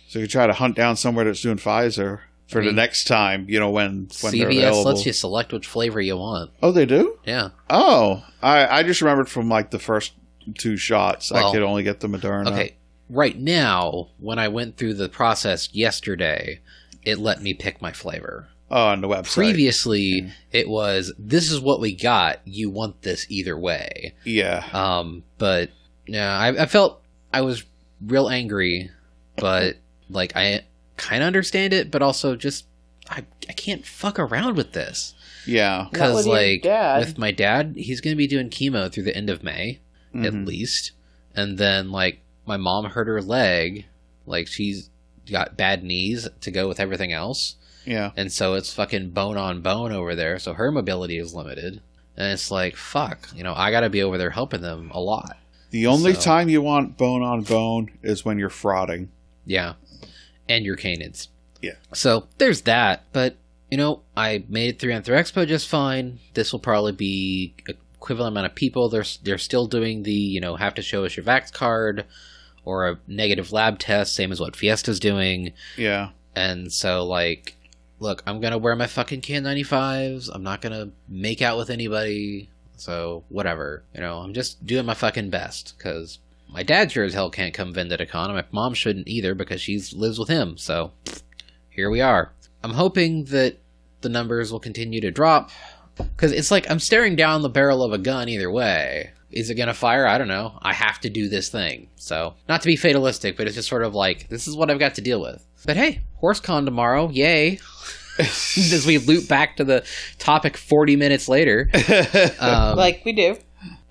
so you try to hunt down somewhere that's doing Pfizer for I mean, the next time, you know, when, when they're available. C V S lets you select which flavor you want. Oh, they do? Yeah. Oh, I, I just remembered from like the first two shots, well, I could only get the Moderna. Okay, right now, when I went through the process yesterday... It let me pick my flavor. Oh, on the website. Previously, mm-hmm. it was, this is what we got. You want this either way. Yeah. Um. But, yeah, I, I felt I was real angry, but, like, I kind of understand it, but also just, I, I can't fuck around with this. Yeah. Because, like, with my dad, he's going to be doing chemo through the end of May, mm-hmm. at least. And then, like, my mom hurt her leg. Like, she's... got bad knees to go with everything else. Yeah. And so it's fucking bone on bone over there. So her mobility is limited. And it's like, fuck, you know, I got to be over there helping them a lot. The only so, time you want bone on bone is when you're frauding. Yeah. And your canids. Yeah. So there's that. But, you know, I made it through Anthro Expo just fine. This will probably be equivalent amount of people. They're, they're still doing the, you know, have to show us your vax card. Or a negative lab test, same as what Fiesta's doing. Yeah. And so, like, look, I'm going to wear my fucking K N ninety-fives. I'm not going to make out with anybody. So, whatever. You know, I'm just doing my fucking best. Because my dad sure as hell can't come vend at A-Con. And my mom shouldn't either because she lives with him. So, here we are. I'm hoping that the numbers will continue to drop. Because it's like I'm staring down the barrel of a gun either way. Is it going to fire? I don't know. I have to do this thing. So, not to be fatalistic, but it's just sort of like, this is what I've got to deal with. But hey, HorseCon tomorrow. Yay. As we loop back to the topic forty minutes later. Um, like we do.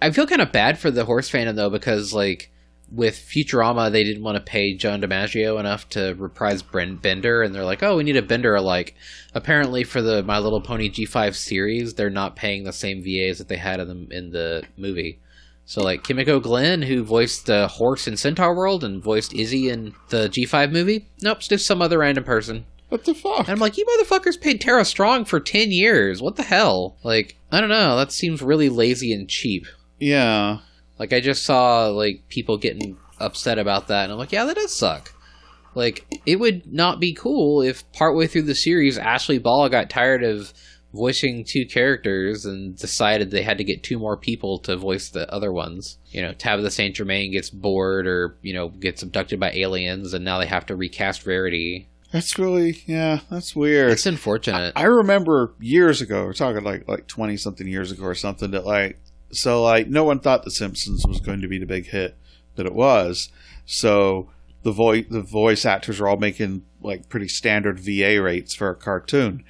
I feel kind of bad for the horse fandom, though, because, like, with Futurama, they didn't want to pay John DiMaggio enough to reprise Brent Bender, and they're like, oh, we need a Bender alike. Apparently for the My Little Pony G five series, they're not paying the same V As that they had in the, in the movie. So, like, Kimiko Glenn, who voiced the horse in Centaur World and voiced Izzy in the G five movie? Nope, it's just some other random person. What the fuck? And I'm like, you motherfuckers paid Tara Strong for ten years. What the hell? Like, I don't know. That seems really lazy and cheap. Yeah. Like, I just saw, like, people getting upset about that. And I'm like, yeah, that does suck. Like, it would not be cool if partway through the series, Ashley Ball got tired of... voicing two characters and decided they had to get two more people to voice the other ones. You know, Tabitha Saint Germain gets bored or, you know, gets abducted by aliens and now they have to recast Rarity. That's really, yeah, that's weird. It's unfortunate. I, I remember years ago, we're talking like like twenty-something years ago or something, that like, so like no one thought The Simpsons was going to be the big hit that it was. So the, vo- the voice actors are all making like pretty standard V A rates for a cartoon.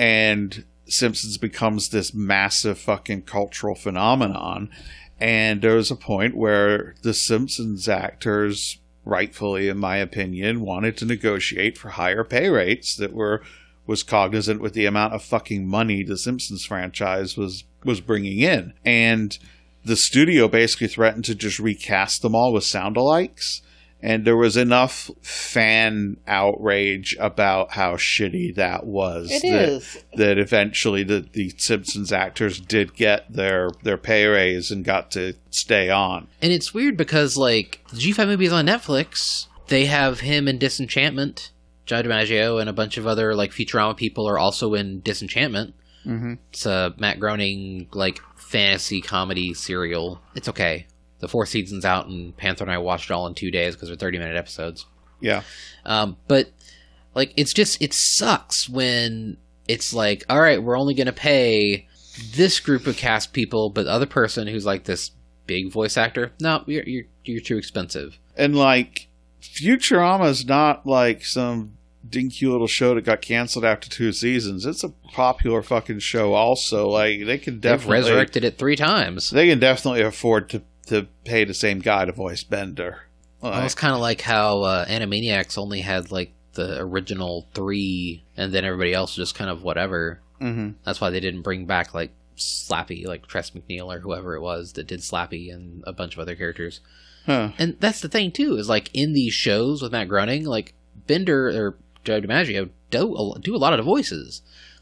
And Simpsons becomes this massive fucking cultural phenomenon. And there was a point where the Simpsons actors, rightfully, in my opinion, wanted to negotiate for higher pay rates that were was cognizant with the amount of fucking money the Simpsons franchise was, was bringing in. And the studio basically threatened to just recast them all with sound-alikes. And there was enough fan outrage about how shitty that was. It that, is. That eventually the, the Simpsons actors did get their, their pay raise and got to stay on. And it's weird because, like, the G five movie is on Netflix. They have him in Disenchantment. John DiMaggio and a bunch of other, like, Futurama people are also in Disenchantment. Mm-hmm. It's a Matt Groening, like, fantasy comedy serial. It's okay. The four seasons out, and Panther and I watched it all in two days because they're thirty-minute episodes. Yeah. Um, but, like, it's just, it sucks when it's like, all right, we're only going to pay this group of cast people, but the other person who's, like, this big voice actor, no, you're, you're, you're too expensive. And, like, Futurama's not, like, some dinky little show that got canceled after two seasons. It's a popular fucking show also. Like, they can definitely... They've resurrected it three times. They can definitely afford to to pay the same guy to voice Bender. Like, well, it's kind of like how uh, Animaniacs only had, like, the original three, and then everybody else was just kind of whatever. Mm-hmm. That's why they didn't bring back, like, Slappy, like Tress McNeil or whoever it was that did Slappy and a bunch of other characters. Huh. And that's the thing, too, is, like, in these shows with Matt Groening, like, Bender, or Joe DiMaggio do a, do a lot of the voices.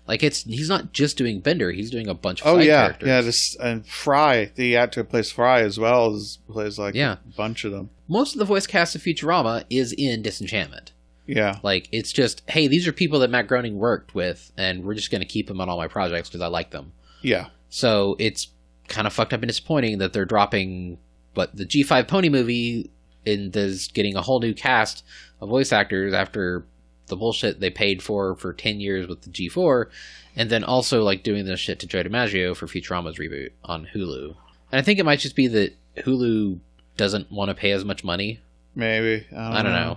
Like, it's he's not just doing Bender, he's doing a bunch of oh, side yeah. characters. Oh, yeah, yeah. This, and Fry, the actor who plays Fry as well, as plays, like, yeah. a bunch of them. Most of the voice cast of Futurama is in Disenchantment. Yeah. Like, it's just, hey, these are people that Matt Groening worked with, and we're just going to keep them on all my projects because I like them. Yeah. So it's kind of fucked up and disappointing that they're dropping, but the G five Pony movie and is getting a whole new cast of voice actors after the bullshit they paid for for ten years with the G four, and then also, like, doing this shit to Joe DiMaggio for Futurama's reboot on Hulu. And I think it might just be that Hulu doesn't want to pay as much money. Maybe. I don't, I don't know.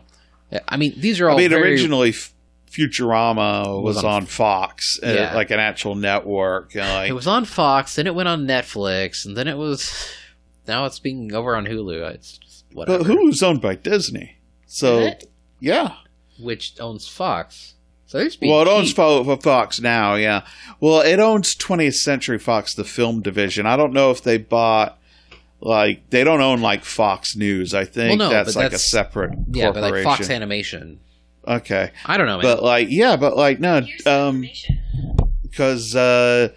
know. I mean, these are all I mean, very... originally Futurama was, was on, on Fox, yeah. like an actual network. You know, like... It was on Fox, then it went on Netflix, and then it was... Now it's being over on Hulu. It's just whatever. But Hulu's owned by Disney. So, Is it? yeah. Which owns Fox. So well, cheap. it owns Fo- Fox now, yeah. Well, it owns twentieth century fox, the film division. I don't know if they bought, like, they don't own, like, Fox News. I think well, no, that's, like, that's, a separate corporation. Yeah, but, like, Fox Animation. Okay. I don't know, man. But, like, yeah, but, like, no. Um, because uh,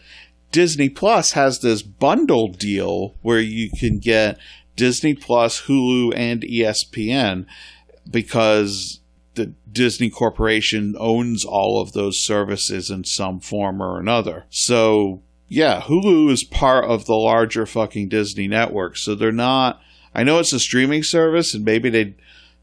Disney Plus has this bundle deal where you can get Disney Plus, Hulu, and E S P N because... the Disney Corporation owns all of those services in some form or another. So, yeah, Hulu is part of the larger fucking Disney network. So they're not... I know it's a streaming service, and maybe they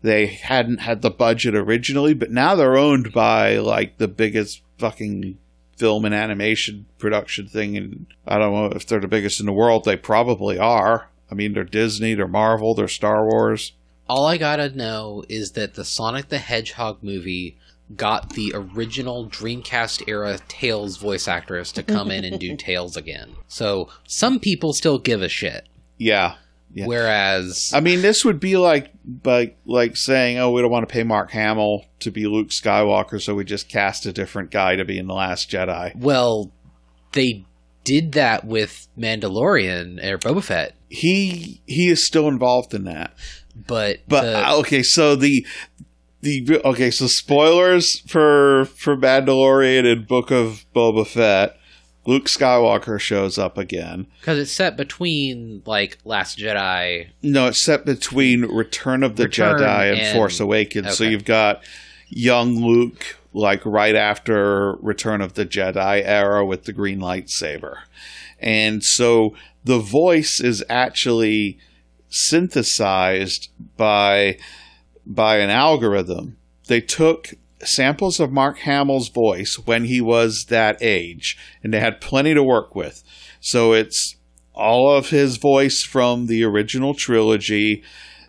they hadn't had the budget originally, but now they're owned by, like, the biggest fucking film and animation production thing. And I don't know if they're the biggest in the world. They probably are. I mean, they're Disney, they're Marvel, they're Star Wars. All I gotta know is that the Sonic the Hedgehog movie got the original Dreamcast-era Tails voice actress to come in and do Tails again. So some people still give a shit. Yeah. yeah. Whereas... I mean, this would be like, like like saying, oh, we don't want to pay Mark Hamill to be Luke Skywalker, so we just cast a different guy to be in The Last Jedi. Well, they did that with Mandalorian or Boba Fett. He, he is still involved in that. But but the, okay, so the the okay, so spoilers for for Mandalorian and Book of Boba Fett. Luke Skywalker shows up again because it's set between like Last Jedi. No, it's set between Return of the Return Jedi and, and Force Awakens. Okay. So you've got young Luke, like right after Return of the Jedi era with the green lightsaber, and so the voice is actually synthesized by by an algorithm. They took samples of Mark Hamill's voice when he was that age, and they had plenty to work with. So it's all of his voice from the original trilogy,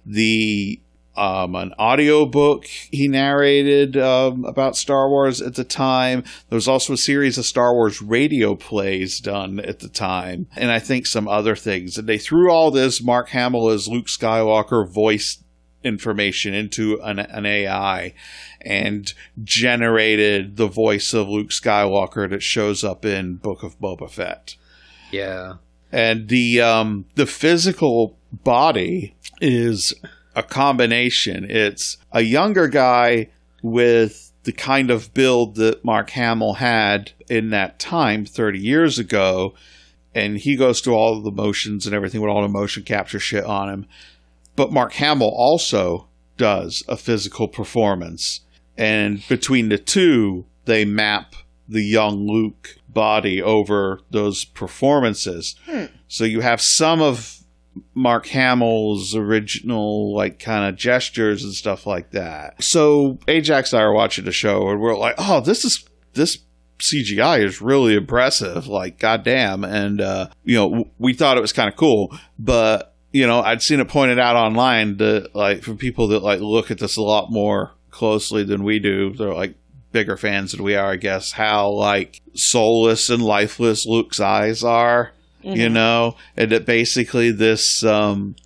the um, an audiobook he narrated um, about Star Wars at the time. There was also a series of Star Wars radio plays done at the time, and I think some other things. And they threw all this Mark Hamill as Luke Skywalker voice information into an, an A I and generated the voice of Luke Skywalker that shows up in Book of Boba Fett. Yeah. And the um, the physical body is... a combination. It's a younger guy with the kind of build that Mark Hamill had in that time thirty years ago, and he goes through all of the motions and everything with all the motion capture shit on him. But Mark Hamill also does a physical performance, and between the two, they map the young Luke body over those performances. Hmm. So you have some of Mark Hamill's original, like, kind of gestures and stuff like that. So Ajax and I are watching the show, and we're like, oh, this is this C G I is really impressive. Like, goddamn. And, uh, you know, w- we thought it was kind of cool, but, you know, I'd seen it pointed out online that, like, from people that, like, look at this a lot more closely than we do. They're like bigger fans than we are, I guess, how, like, soulless and lifeless Luke's eyes are. Mm-hmm. You know, and that basically this um,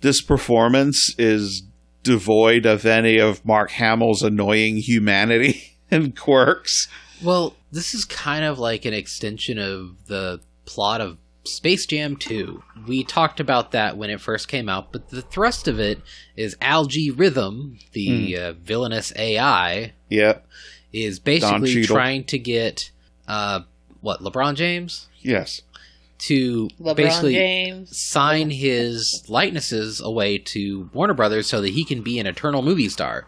this performance is devoid of any of Mark Hamill's annoying humanity and quirks. Well, this is kind of like an extension of the plot of Space Jam two. We talked about that when it first came out, but the thrust of it is Algae Rhythm, the mm. uh, villainous A I, yep. is basically trying to get, uh, what, LeBron James? Yes. to LeBron basically James. sign his likenesses away to Warner Brothers so that he can be an eternal movie star.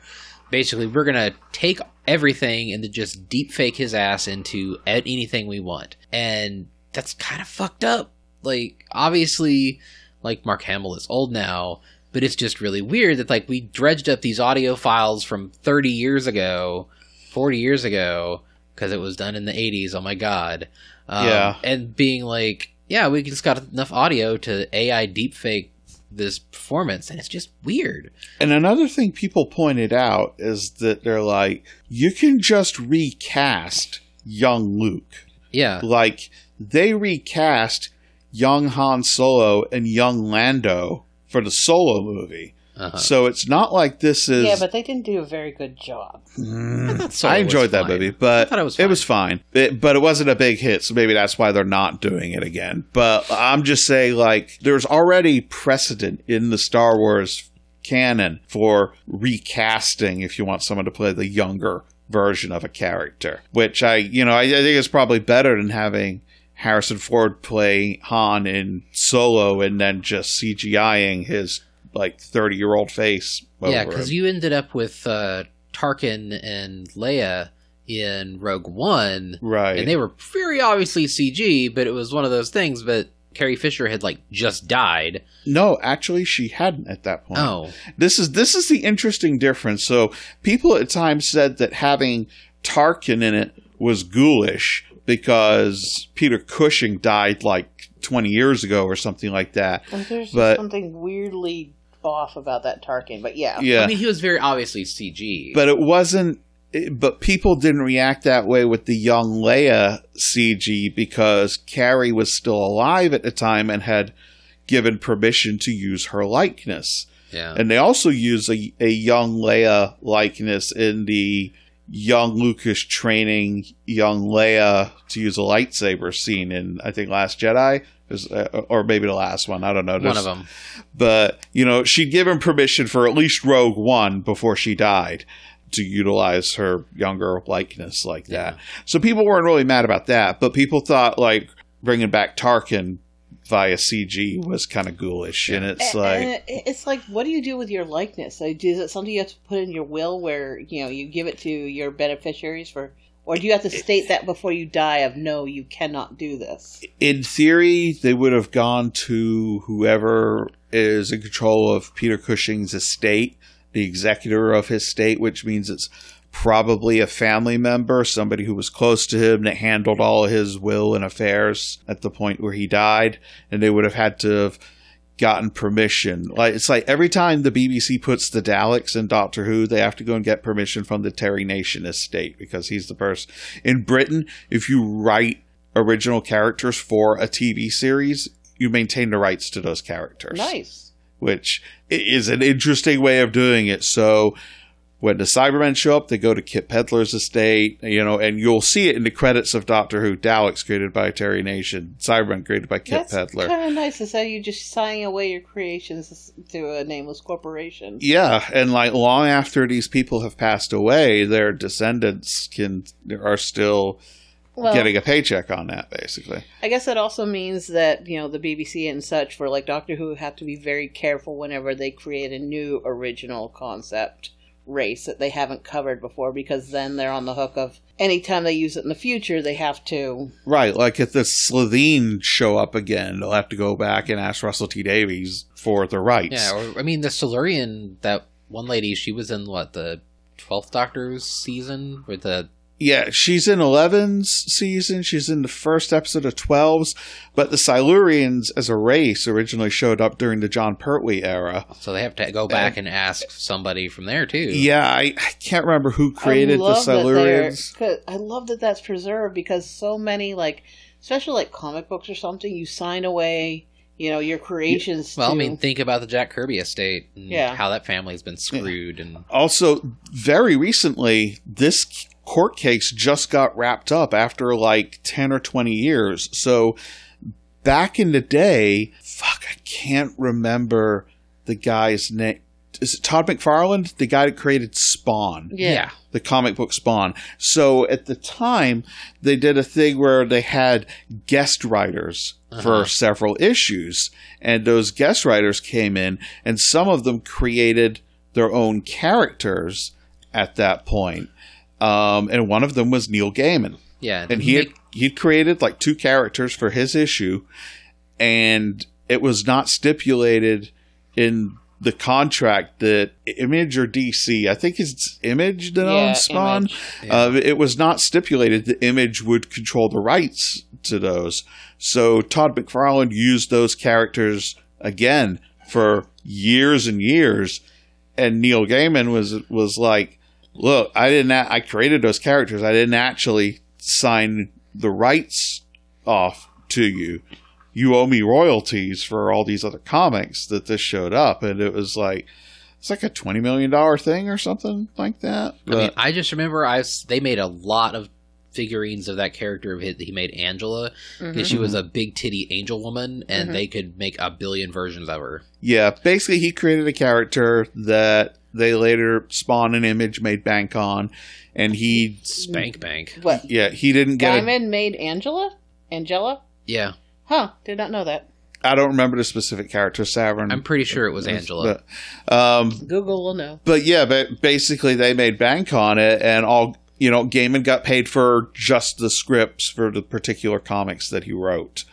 Basically, we're going to take everything and just deep fake his ass into anything we want. And that's kind of fucked up. Like, obviously, like, Mark Hamill is old now, but it's just really weird that, like, we dredged up these audio files from thirty years ago, forty years ago, because it was done in the eighties. Oh my God. Um, yeah. And being like, yeah, we just got enough audio to A I deepfake this performance, and it's just weird. And another thing people pointed out is that they're like, you can just recast young Luke. Yeah. Like, they recast young Han Solo and young Lando for the Solo movie. Uh-huh. So it's not like this is... Yeah, but they didn't do a very good job. Mm, so I enjoyed that fine. movie, but it was fine. It was fine. It, but it wasn't a big hit, so maybe that's why they're not doing it again. But I'm just saying, like, there's already precedent in the Star Wars canon for recasting if you want someone to play the younger version of a character, which I, you know, I, I think is probably better than having Harrison Ford play Han in Solo and then just C G I-ing his... like thirty-year-old face. Yeah, because you ended up with uh, Tarkin and Leia in Rogue One. Right. And they were very obviously C G, but it was one of those things, but Carrie Fisher had, like, just died. No, actually, she hadn't at that point. Oh. This is, this is the interesting difference. So people at times said that having Tarkin in it was ghoulish because Peter Cushing died, like, twenty years ago or something like that. And there's but, something weirdly... off about that Tarkin, but yeah. yeah. I mean, he was very obviously C G. But it wasn't, it, but people didn't react that way with the young Leia C G because Carrie was still alive at the time and had given permission to use her likeness. Yeah. And they also use a, a young Leia likeness in the young Lucas training young Leia to use a lightsaber scene in, I think, Last Jedi. Or maybe the last one. I don't know. There's, one of them. But, you know, she'd given permission for at least Rogue One before she died to utilize her younger likeness like that. Yeah. So people weren't really mad about that. But people thought, like, bringing back Tarkin via C G was kind of ghoulish. Yeah. And it's and, like... And it's like, what do you do with your likeness? Like, is it something you have to put in your will where, you know, you give it to your beneficiaries for... Or do you have to state that before you die of, no, you cannot do this? In theory, they would have gone to whoever is in control of Peter Cushing's estate, the executor of his estate, which means it's probably a family member, somebody who was close to him that handled all of his will and affairs at the point where he died. And they would have had to have gotten permission. Like, it's like every time the B B C puts the Daleks in Doctor Who, they have to go and get permission from the Terry Nation estate because he's the person. In Britain, if you write original characters for a T V series, you maintain the rights to those characters. Nice. Which is an interesting way of doing it. So when the Cybermen show up, they go to Kit Pedler's estate, you know, and you'll see it in the credits of Doctor Who. Daleks created by Terry Nation, Cybermen created by Kit That's Pedler. That's kind of nice. Is how you just sign away your creations to a nameless corporation. Yeah, and like long after these people have passed away, their descendants can are still well, getting a paycheck on that, basically. I guess that also means that, you know, the B B C and such for like Doctor Who have to be very careful whenever they create a new original concept. race that they haven't covered before, because then they're on the hook of anytime they use it in the future, they have to... Right, like if the Slovene show up again, they'll have to go back and ask Russell T Davies for the rights. Yeah, or, I mean, the Silurian, that one lady, she was in, what, the twelfth Doctor's season? With the... Yeah, she's in eleven's season, she's in the first episode of twelve's, but the Silurians as a race originally showed up during the John Pertwee era. So they have to go back and, and ask somebody from there, too. Yeah, I, I can't remember who created the Silurians. I love that that's preserved, because so many, like, especially like comic books or something, you sign away... You know, your creations. Well, too. I mean, think about the Jack Kirby estate and yeah. how that family's been screwed. Yeah. And also, very recently, this court case just got wrapped up after like ten or twenty years. So back in the day, fuck, I can't remember the guy's name. Is it Todd McFarlane? The guy that created Spawn. Yeah. yeah. The comic book Spawn. So at the time, they did a thing where they had guest writers uh-huh. for several issues. And those guest writers came in, and some of them created their own characters at that point. Um, and one of them was Neil Gaiman. Yeah. And he had, he'd created like two characters for his issue. And it was not stipulated in... the contract that Image or D C, I think it's Image that yeah, owns Spawn. Yeah. Uh, it was not stipulated that Image would control the rights to those. So Todd McFarlane used those characters again for years and years. And Neil Gaiman was was like, "Look, I didn't. A- I created those characters. I didn't actually sign the rights off to you. You owe me royalties for all these other comics that this showed up." And it was like, it's like a twenty million dollars thing or something like that. But I mean, I just remember I was, they made a lot of figurines of that character of his, he made Angela, because mm-hmm. she was a big titty angel woman, and mm-hmm. they could make a billion versions of her. Yeah, basically he created a character that they later Spawn and Image made bank on, and he... Spank bank. What? Yeah, he didn't get it. Diamond made Angela? Angela? Yeah. Huh, did not know that. I don't remember the specific character, Savern. I'm pretty sure it was Angela. But, um, Google will know. But yeah, but basically they made bank on it, and all, you know, Gaiman got paid for just the scripts for the particular comics that he wrote.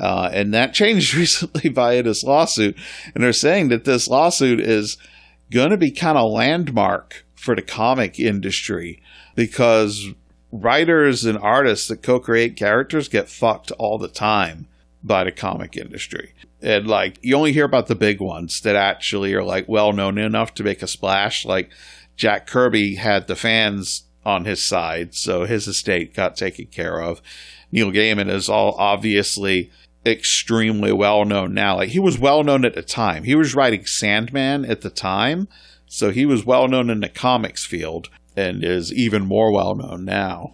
Uh, and that changed recently via this lawsuit. And they're saying that this lawsuit is going to be kind of landmark for the comic industry, because writers and artists that co-create characters get fucked all the time by the comic industry. And like, you only hear about the big ones that actually are like well known enough to make a splash. Like Jack Kirby had the fans on his side, so his estate got taken care of. Neil Gaiman is all obviously extremely well known now. Like, he was well known at the time. He was writing Sandman at the time, so he was well known in the comics field and is even more well known now.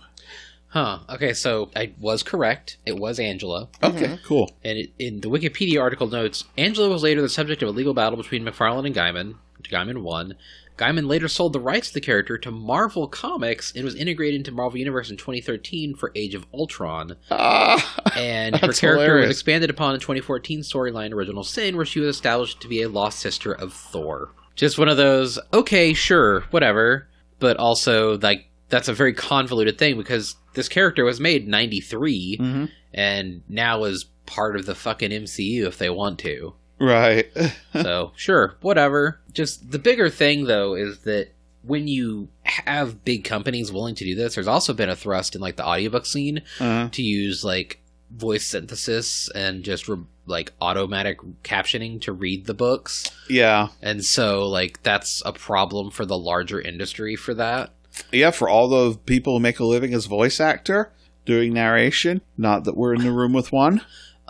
Huh. Okay, so I was correct. It was Angela. Okay, mm-hmm. cool. And it, in the Wikipedia article notes, Angela was later the subject of a legal battle between McFarlane and Gaiman. Gaiman won. Gaiman later sold the rights to the character to Marvel Comics and was integrated into Marvel Universe in twenty thirteen for Age of Ultron. Uh, and her character hilarious. was expanded upon in twenty fourteen storyline Original Sin, where she was established to be a lost sister of Thor. Just one of those, okay, sure, whatever. But also, like, that's a very convoluted thing, because this character was made in ninety-three mm-hmm. and now is part of the fucking M C U if they want to. Right. So, sure, whatever. Just the bigger thing, though, is that when you have big companies willing to do this, there's also been a thrust in, like, the audiobook scene uh-huh. to use, like, voice synthesis and just, re- like, automatic captioning to read the books. Yeah. And so, like, that's a problem for the larger industry for that. Yeah, for all the people who make a living as voice actor doing narration. Not that we're in the room with one.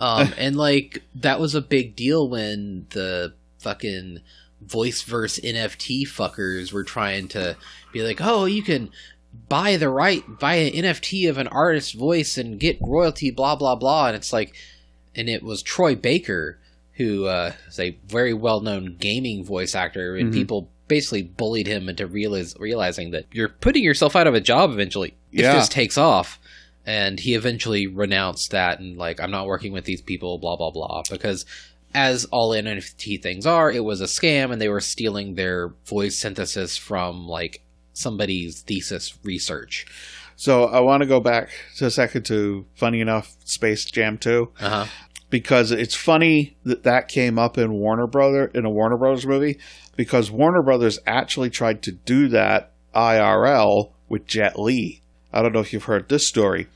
um, and, like, that was a big deal when the fucking VoiceVerse N F T fuckers were trying to be like, oh, you can... buy the right, buy an N F T of an artist's voice and get royalty, blah, blah, blah. And it's like, and it was Troy Baker, who uh, is a very well-known gaming voice actor, and mm-hmm. people basically bullied him into realize, realizing that you're putting yourself out of a job eventually if yeah. this takes off. And he eventually renounced that and, like, I'm not working with these people, blah, blah, blah. Because as all N F T things are, it was a scam, and they were stealing their voice synthesis from, like, somebody's thesis research. So I want to go back to a second to, funny enough, Space Jam two. Uh-huh. Because it's funny that that came up in Warner Brothers, in a Warner Brothers movie, because Warner Brothers actually tried to do that I R L with Jet Li. I don't know if you've heard this story.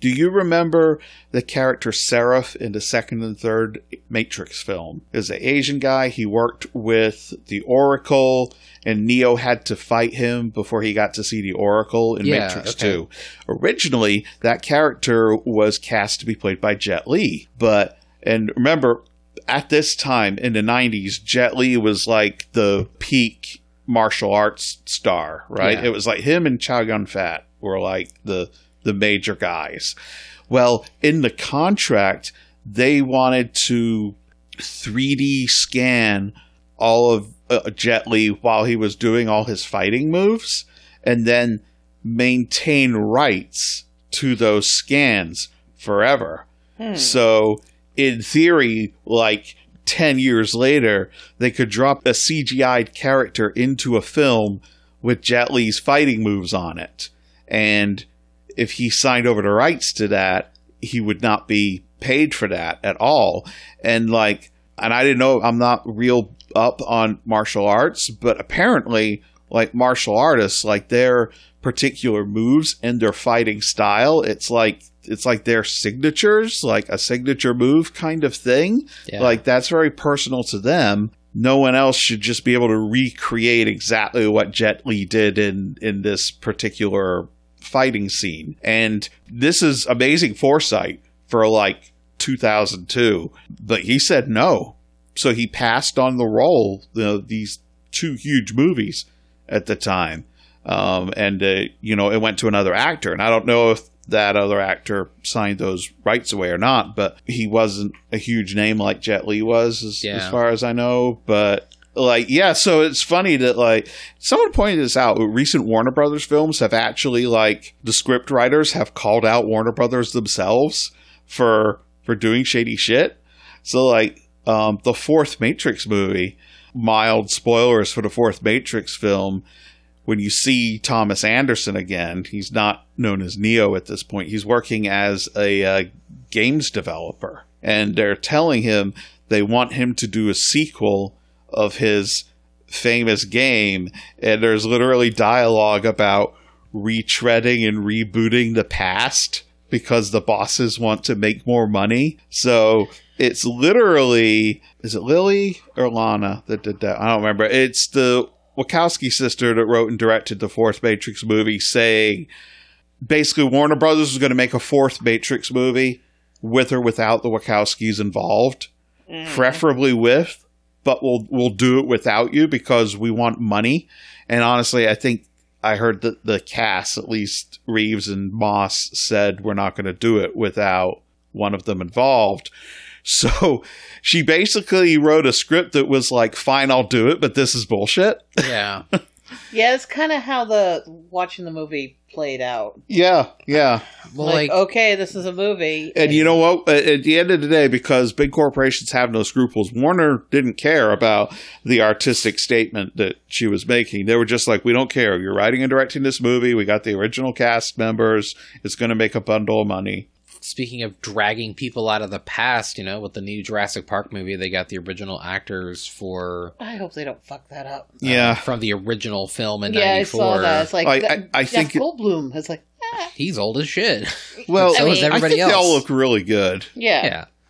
Do you remember the character Seraph in the second and third Matrix film? Is an Asian guy. He worked with the Oracle, and Neo had to fight him before he got to see the Oracle in yeah, Matrix okay. two. Originally, that character was cast to be played by Jet Li. But, and remember, at this time in the nineties, Jet Li was like the peak martial arts star, right? Yeah. It was like him and Chow Yun-Fat were like the... the major guys. Well, in the contract, they wanted to three D scan all of uh, Jet Li while he was doing all his fighting moves, and then maintain rights to those scans forever. Hmm. So, in theory, like ten years later, they could drop a C G I'd character into a film with Jet Li's fighting moves on it. And if he signed over the rights to that, he would not be paid for that at all. And like, and I didn't know, I'm not real up on martial arts, but apparently like martial artists, like their particular moves and their fighting style, it's like, it's like their signatures, like a signature move kind of thing. Yeah. Like that's very personal to them. No one else should just be able to recreate exactly what Jet Li did in, in this particular fighting scene. And this is amazing foresight for like two thousand two, but he said no, so he passed on the role, you know, these two huge movies at the time, um and uh, you know, it went to another actor, and I don't know if that other actor signed those rights away or not, but he wasn't a huge name like Jet Li was, as, yeah. as far as I know. But Like, yeah, so it's funny that, like, someone pointed this out. Recent Warner Brothers films have actually, like, the script writers have called out Warner Brothers themselves for for doing shady shit. So, like, um, the fourth Matrix movie, mild spoilers for the fourth Matrix film, when you see Thomas Anderson again, he's not known as Neo at this point. He's working as a, a games developer. And they're telling him they want him to do a sequel of his famous game, and there's literally dialogue about retreading and rebooting the past because the bosses want to make more money. So it's literally, is it Lily or Lana that did that? I don't remember. It's the Wachowski sister that wrote and directed the fourth Matrix movie, saying basically Warner Brothers was going to make a fourth Matrix movie with or without the Wachowskis involved, mm. preferably with, but we'll we'll do it without you because we want money. And honestly, I think I heard that the cast, at least Reeves and Moss, said we're not going to do it without one of them involved. So she basically wrote a script that was like, fine, I'll do it, but this is bullshit. Yeah. Yeah, it's kind of how the watching the movie played out. Yeah, yeah. Well, like, like, okay, this is a movie. And, and you know what? At the end of the day, because big corporations have no scruples, Warner didn't care about the artistic statement that she was making. They were just like, we don't care. You're writing and directing this movie. We got the original cast members. It's going to make a bundle of money. Speaking of dragging people out of the past, you know, with the new Jurassic Park movie, they got the original actors for... I hope they don't fuck that up. Yeah. Um, from the original film in ninety-four. Yeah, I saw that. It's like, I, that, I, I Jeff think Goldblum. It's like, ah. He's old as shit. Well, so I mean, is everybody else. I think else. They all look really good. Yeah.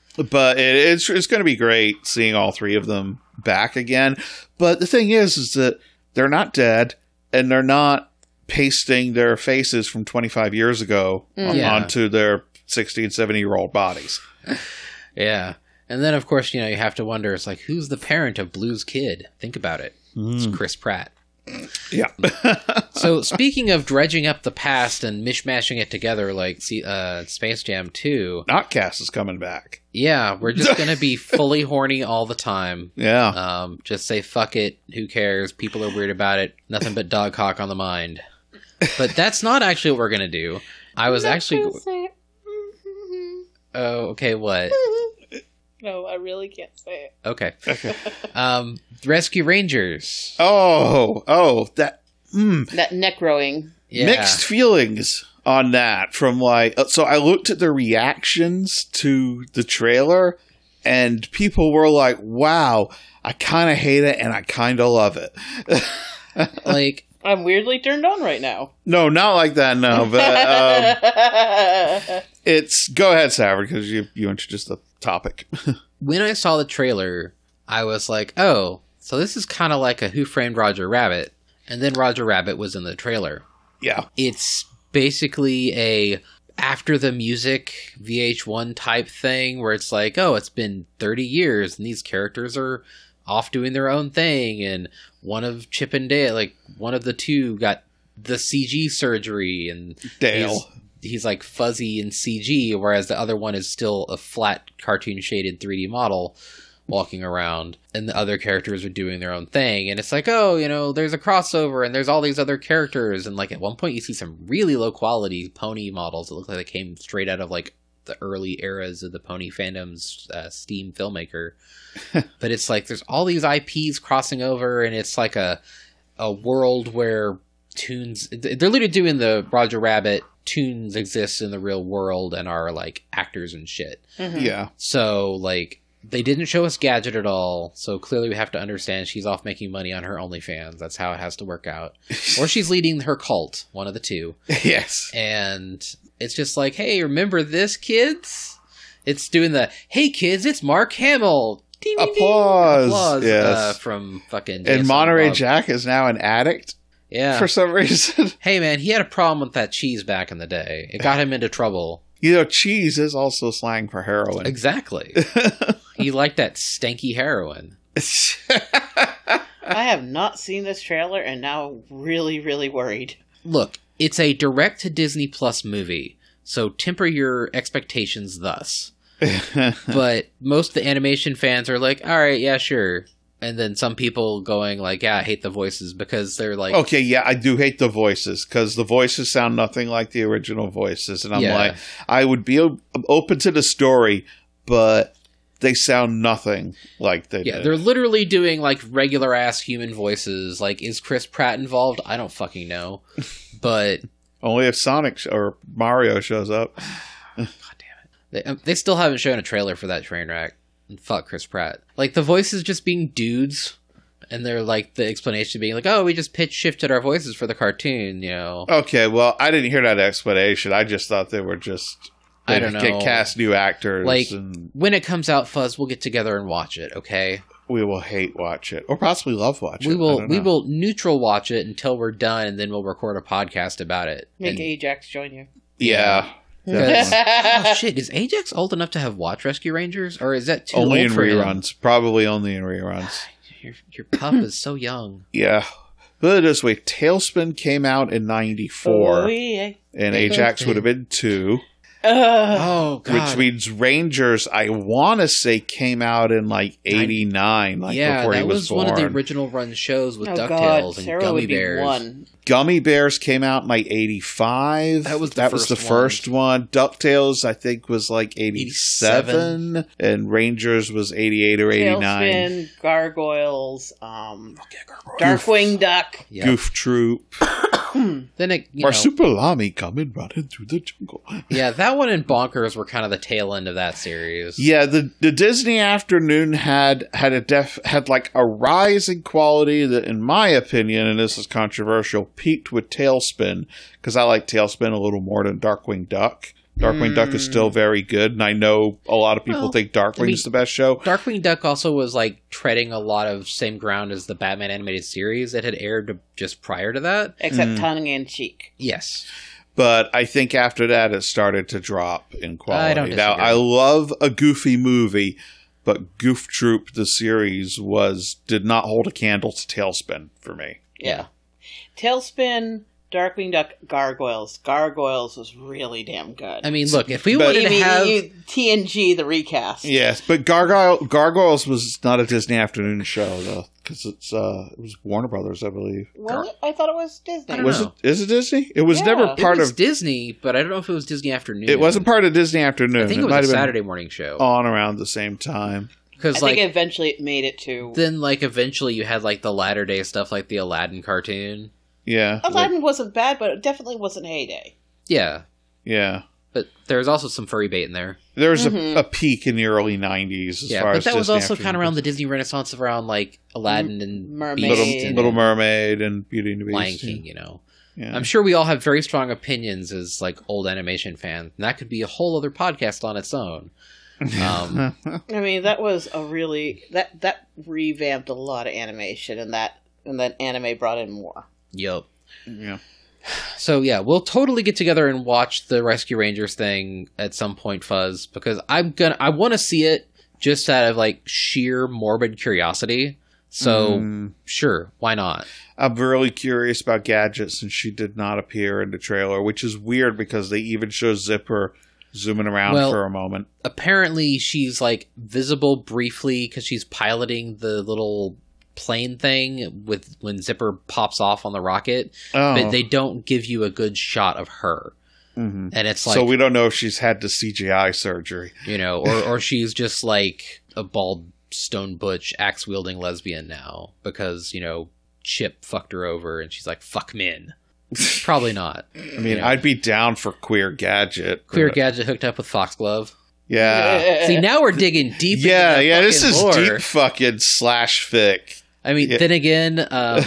Yeah. But it, it's, it's going to be great seeing all three of them back again. But the thing is, is that they're not dead, and they're not pasting their faces from twenty-five years ago mm. on, yeah. onto their... sixty and seventy year old bodies. Yeah. And then, of course, you know, you have to wonder, it's like, who's the parent of Blue's kid? Think about it. Mm. It's Chris Pratt. Yeah. So, speaking of dredging up the past and mishmashing it together, like uh, Space Jam two. Notcast is coming back. Yeah. We're just going to be fully horny all the time. Yeah. Um, just say, fuck it. Who cares? People are weird about it. Nothing but dog cock on the mind. But that's not actually what we're going to do. I was actually... Oh, okay, what? No, I really can't say it. Okay. Okay. um, Rescue Rangers. Oh, oh, that. Mm. That necroing. Yeah. Mixed feelings on that from like. So I looked at the reactions to the trailer, and people were like, wow, I kind of hate it and I kind of love it. Like. I'm weirdly turned on right now. No, not like that, no. But um, it's... Go ahead, Savard, because you, you introduced the topic. When I saw the trailer, I was like, oh, so this is kind of like a Who Framed Roger Rabbit. And then Roger Rabbit was in the trailer. Yeah. It's basically a after the music V H one type thing where it's like, oh, it's been thirty years and these characters are off doing their own thing, and one of Chip and Dale, like one of the two got the C G surgery, and Dale he's, he's like fuzzy in C G, whereas the other one is still a flat cartoon shaded three D model walking around, and the other characters are doing their own thing. And it's like, oh, you know, there's a crossover and there's all these other characters. And like at one point you see some really low quality pony models that look like they came straight out of like the early eras of the pony fandom's uh, Steam filmmaker. But it's like there's all these I Ps crossing over, and it's like a a world where toons, they're literally doing the Roger Rabbit toons exist in the real world and are like actors and shit. Mm-hmm. Yeah. So like they didn't show us Gadget at all, so clearly we have to understand she's off making money on her OnlyFans. That's how it has to work out. Or she's leading her cult, one of the two. Yes. And it's just like, hey, remember this, kids? It's doing the, hey, kids, it's Mark Hamill. Ding, ding, ding. Applause. Applause. Yes. Uh, from fucking Jason and Monterey Bob. Jack is now an addict. Yeah. For some reason. Hey, man, he had a problem with that cheese back in the day. It got him into trouble. You know, cheese is also slang for heroin. Exactly. He liked that stanky heroin. I have not seen this trailer and now really, really worried. Look, it's a direct-to-Disney Plus movie, so temper your expectations thus. But most of the animation fans are like, all right, yeah, sure. And then some people going like, yeah, I hate the voices, because they're like... Okay, yeah, I do hate the voices, because the voices sound nothing like the original voices. And I'm yeah. like, I would be o- open to the story, but... They sound nothing like they Yeah, did. They're literally doing, like, regular-ass human voices. Like, is Chris Pratt involved? I don't fucking know. But... Only if Sonic sh- or Mario shows up. God damn it. They, they still haven't shown a trailer for that train wreck. And fuck Chris Pratt. Like, the voices just being dudes. And they're, like, the explanation being, like, oh, we just pitch-shifted our voices for the cartoon, you know. Okay, well, I didn't hear that explanation. I just thought they were just... I don't know. Get cast new actors. Like, and when it comes out, Fuzz, we'll get together and watch it, okay? We will hate watch it. Or possibly love watch we it. Will, we know. will neutral watch it until we're done, and then we'll record a podcast about it. Make and, Ajax join you. Yeah. yeah. Oh, shit. Is Ajax old enough to have watched Rescue Rangers? Or is that too only old for Only in reruns. Him? Probably only in reruns. your, your pup is so young. Yeah. Put it this way. Tailspin came out in ninety-four. Oh, yeah. And Ajax would have been two. Uh, oh, God. Which means Rangers, I want to say, came out in like eighty-nine, like yeah, before he was born. Yeah, that was one of the original run shows with oh, DuckTales and Sarah Gummy Bears. One. Gummy Bears came out in like eighty-five. That was the, that first, was the one. first one. DuckTales, I think, was like eighty-seven, eighty-seven. And Rangers was eighty-eight or eighty-nine. Tailspin, Gargoyles, um, okay, Gargoyles. Darkwing Duck, yep. Goof Troop. Then it, you know, Marsupilami coming running through the jungle. Yeah, that one and Bonkers were kind of the tail end of that series. Yeah, the, the Disney afternoon had had a def had like a rise in quality that, in my opinion, and this is controversial, peaked with Tailspin, because I like Tailspin a little more than Darkwing Duck. Darkwing mm. Duck is still very good, and I know a lot of people well, think Darkwing I mean, is the best show. Darkwing Duck also was like treading a lot of same ground as the Batman animated series that had aired just prior to that. Except mm. tongue-in-cheek. Yes. But I think after that it started to drop in quality. I don't disagree. Now, I love a goofy movie, but Goof Troop, the series, was did not hold a candle to Tailspin for me. Yeah. Tailspin... Darkwing Duck Gargoyles. Gargoyles was really damn good. I mean, look, if we wanted to have... You, T N G, the recast. Yes, but Gargoyle, Gargoyles was not a Disney afternoon show, though, because it's uh, it was Warner Brothers, I believe. Well, Gar- I thought it was Disney. Was it, is it Disney? It was yeah. never part of... It was of, Disney, but I don't know if it was Disney Afternoon. It wasn't part of Disney Afternoon. I think it, it was a Saturday morning show. On around the same time. I like, think eventually it made it to... Then, like, eventually you had, like, the latter-day stuff, like the Aladdin cartoon. Yeah. Aladdin like, wasn't bad, but it definitely wasn't heyday. Yeah. Yeah. But there was also some furry bait in there. There was mm-hmm. a, a peak in the early nineties as yeah, far as Disney. But that was also kind of around the Disney Renaissance, around, like, Aladdin and... Mermaid. Little, and Little Mermaid and Beauty and the Beast. Lion King, you know. Yeah. I'm sure we all have very strong opinions as, like, old animation fans. And that could be a whole other podcast on its own. Um, I mean, that was a really that that revamped a lot of animation, and that and then anime brought in more. Yep. Yeah. So yeah, we'll totally get together and watch the Rescue Rangers thing at some point, Fuzz, because I'm gonna I want to see it just out of like sheer morbid curiosity. So mm. sure, why not? I'm really curious about Gadgets, and she did not appear in the trailer, which is weird because they even show Zipper zooming around well, for a moment. Apparently she's like visible briefly because she's piloting the little plane thing with when Zipper pops off on the rocket. Oh. But they don't give you a good shot of her. Mm-hmm. And it's like, so we don't know if she's had the C G I surgery, you know, or, or she's just like a bald stone butch axe wielding lesbian now because, you know, Chip fucked her over and she's like, fuck men. Probably not. I mean, you know. I'd be down for Queer Gadget. Queer but... Gadget hooked up with Foxglove. Yeah. yeah. See, now we're digging deep. Yeah, into yeah. This is lore. Deep fucking slash fic. I mean, yeah. then again, um,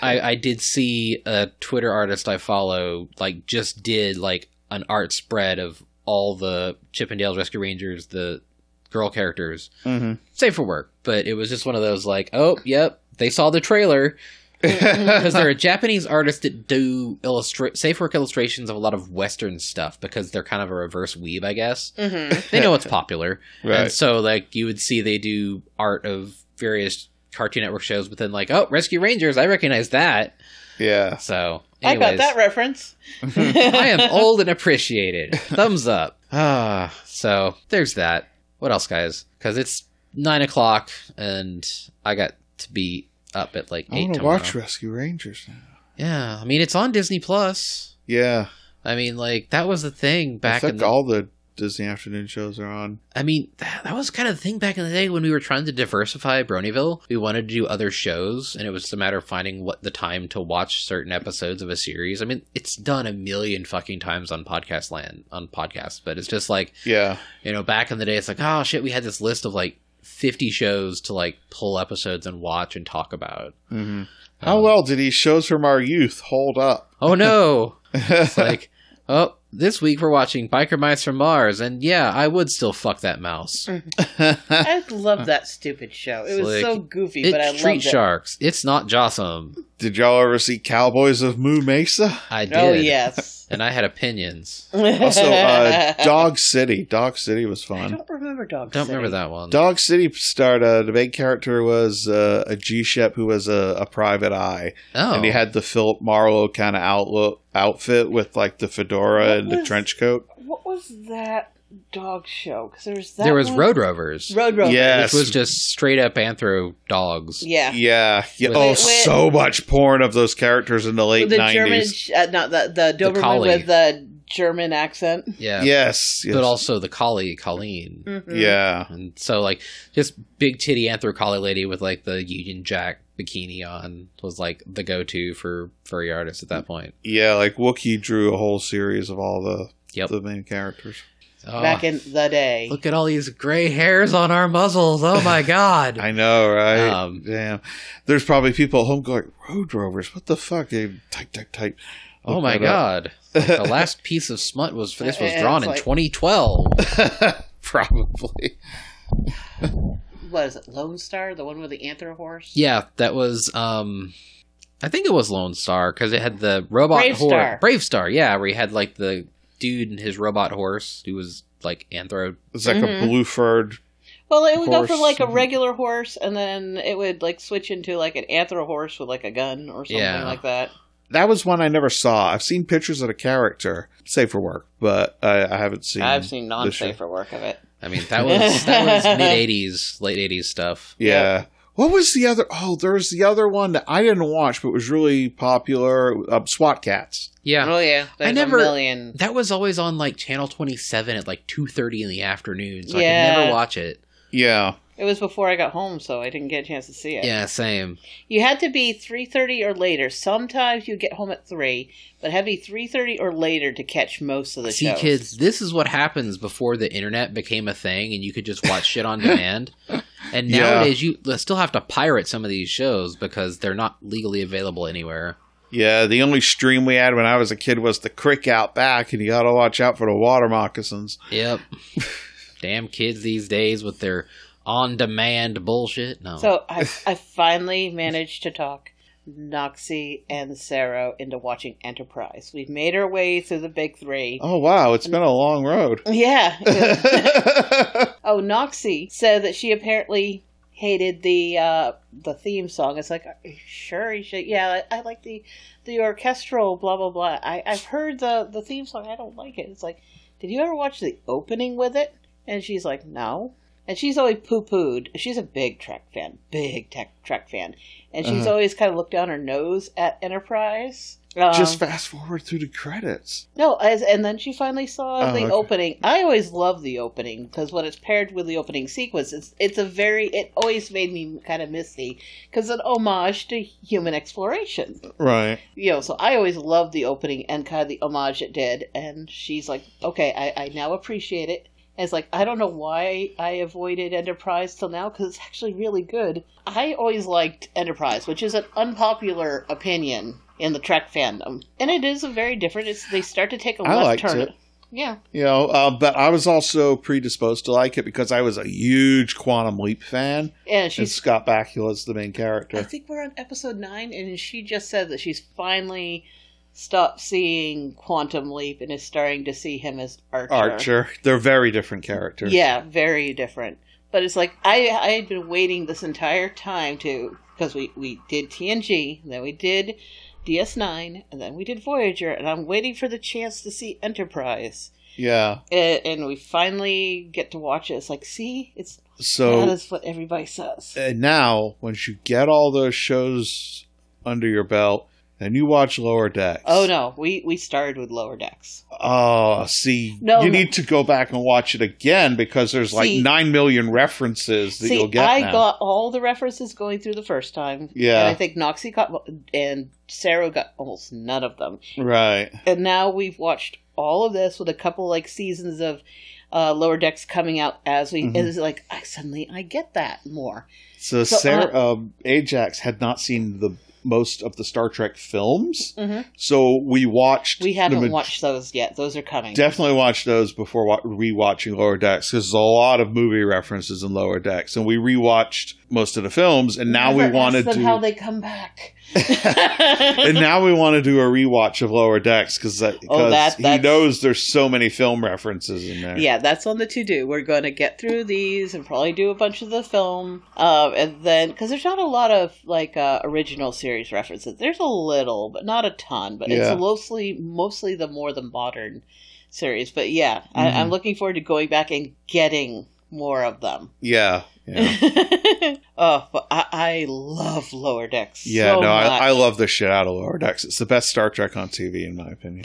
I, I did see a Twitter artist I follow like just did like an art spread of all the Chip and Dale's Rescue Rangers, the girl characters. Mm-hmm. Save for work, but it was just one of those like, oh, yep, they saw the trailer. Because they're a Japanese artist that do illustra- safe work illustrations of a lot of Western stuff because they're kind of a reverse weeb, I guess. Mm-hmm. They know what's popular. Right. And so, like, you would see they do art of various Cartoon Network shows, but then, like, oh, Rescue Rangers, I recognize that. Yeah. So, anyways. I got that reference. I am old and appreciated. Thumbs up. Ah, so, there's that. What else, guys? Because it's nine o'clock, and I got to be... up at like eight tomorrow. I want to watch Rescue Rangers now. Yeah, I mean it's on Disney Plus. Yeah, I mean like that was the thing back. I think in the... all the Disney afternoon shows are on. I mean that, that was kind of the thing back in the day when we were trying to diversify Bronyville. We wanted to do other shows, and it was just a matter of finding what the time to watch certain episodes of a series. I mean it's done a million fucking times on podcast land on podcasts, but it's just like yeah, you know, back in the day it's like oh shit, we had this list of like fifty shows to like pull episodes and watch and talk about. Mm-hmm. How um, well did these shows from our youth hold up? Oh no. It's like, oh, this week we're watching Biker Mice from Mars, and yeah, I would still fuck that mouse. I love that stupid show. It was like, so goofy, but I loved it. It's Street Sharks. It's not Jossum. Did y'all ever see Cowboys of Moo Mesa? I did. Oh yes. And I had opinions. Also, uh, Dog City. Dog City was fun. I don't remember Dog don't City. Don't remember that one. Dog City starred, uh, the main character was uh, a G-Shep who was a, a private eye. Oh. And he had the Philip Marlowe kind of outlook, outfit with like the fedora what and was, the trench coat. What was that dog show? Because there was that There was one. Road Rovers. Road Rovers. Yes. Which was just straight up anthro dogs. Yeah. Yeah. yeah. With, oh, with, so much porn of those characters in the late the nineties. German, uh, no, the, the Doberman the with the... German accent. Yeah. Yes, yes. But also the collie, Colleen. Mm-hmm. Yeah. And so like just big titty anthro collie lady with like the Union Jack bikini on was like the go-to for furry artists at that point. Yeah. Like Wookiee drew a whole series of all the, yep. the main characters. Oh, back in the day. Look at all these gray hairs on our muzzles. Oh my God. I know, right? Um, Damn. There's probably people at home going, Road Rovers, what the fuck? They type, type, type. Look oh my God. Like the last piece of smut was for this was drawn in like, twenty twelve. Probably. What is it? Lone Star? The one with the anthro horse? Yeah, that was, um, I think it was Lone Star because it had the robot Brave horse. Star. Brave Star, yeah, where he had like the dude and his robot horse who was like anthro. It's like mm-hmm. a blue furred. Well, it would horse. go for like a regular horse and then it would like switch into like an anthro horse with like a gun or something yeah. like that. That was one I never saw. I've seen pictures of the character, safe for work, but I, I haven't seen. I've seen non-safe for work of it. I mean, that was that was mid eighties, late eighties stuff. Yeah. Yep. What was the other? Oh, there was the other one that I didn't watch, but was really popular. Uh, SWAT Cats. Yeah. Oh yeah. There's I never. A million. That was always on like Channel twenty-seven at like two thirty in the afternoon, so yeah. I could never watch it. Yeah. It was before I got home, so I didn't get a chance to see it. Yeah, same. You had to be three thirty or later. Sometimes you get home at three, but had to be three thirty or later to catch most of the shows. See, kids, this is what happens before the internet became a thing, and you could just watch shit on demand. And nowadays, yeah. you still have to pirate some of these shows because they're not legally available anywhere. Yeah, the only stream we had when I was a kid was the creek out back, and you got to watch out for the water moccasins. Yep. Damn kids these days with their on-demand bullshit. No. So I, I finally managed to talk Noxie and Sarah into watching Enterprise. We've made our way through the big three. Oh, wow. It's been a long road. Yeah. Oh, Noxie said that she apparently hated the uh, the theme song. It's like, sure, you should. Yeah, I, I like the, the orchestral blah, blah, blah. I, I've heard the, the theme song. I don't like it. It's like, did you ever watch the opening with it? And she's like, no. And she's always poo-pooed. She's a big Trek fan. Big tech, Trek fan. And she's uh-huh. always kind of looked down her nose at Enterprise. Um, Just fast forward through the credits. No, as, and then she finally saw oh, the okay. opening. I always love the opening, because when it's paired with the opening sequence, it's it's a very, it always made me kind of misty, because it's an homage to human exploration. Right. You know, so I always loved the opening and kind of the homage it did. And she's like, okay, I, I now appreciate it. And it's like, I don't know why I avoided Enterprise till now, because it's actually really good. I always liked Enterprise, which is an unpopular opinion in the Trek fandom. And it is a very different. It's, they start to take a I left turn. It. Yeah. You know, uh, but I was also predisposed to like it because I was a huge Quantum Leap fan. Yeah, she's, and Scott Bakula's the main character. I think we're on episode nine, and she just said that she's finally stopped seeing Quantum Leap and is starting to see him as Archer. Archer. They're very different characters. Yeah, very different. But it's like, I, I had been waiting this entire time to, because we, we did T N G, and then we did D S nine, and then we did Voyager, and I'm waiting for the chance to see Enterprise. Yeah. And, and we finally get to watch it. It's like, see? It's so, that is what everybody says. And now, once you get all those shows under your belt, and you watch Lower Decks. Oh, no. We we started with Lower Decks. Oh, see. No, you no. need to go back and watch it again because there's see, like nine million references that see, you'll get I now. Got all the references going through the first time. Yeah. And I think Noxie got, and Sarah got almost none of them. Right. And now we've watched all of this with a couple like seasons of uh, Lower Decks coming out as we, mm-hmm. and it's like, I, suddenly I get that more. So, so Sarah, uh, um, Ajax had not seen the most of the Star Trek films. Mm-hmm. So we watched... We haven't ma- watched those yet. Those are coming. Definitely watch those before wa- rewatching Lower Decks, because there's a lot of movie references in Lower Decks. And we rewatched most of the films, and now Never we want to do... how they come back. And now we want to do a rewatch of Lower Decks, because that, oh, that, he knows there's so many film references in there. Yeah, that's on the to-do. We're going to get through these and probably do a bunch of the film. Uh, and then... Because there's not a lot of like uh, original series references. There's a little, but not a ton, but yeah. it's mostly mostly the more the modern series. But yeah, mm-hmm. I, I'm looking forward to going back and getting more of them. Yeah. yeah. Oh, but I, I love Lower Decks. Yeah, so no, much. I, I love the shit out of Lower Decks. It's the best Star Trek on T V, in my opinion.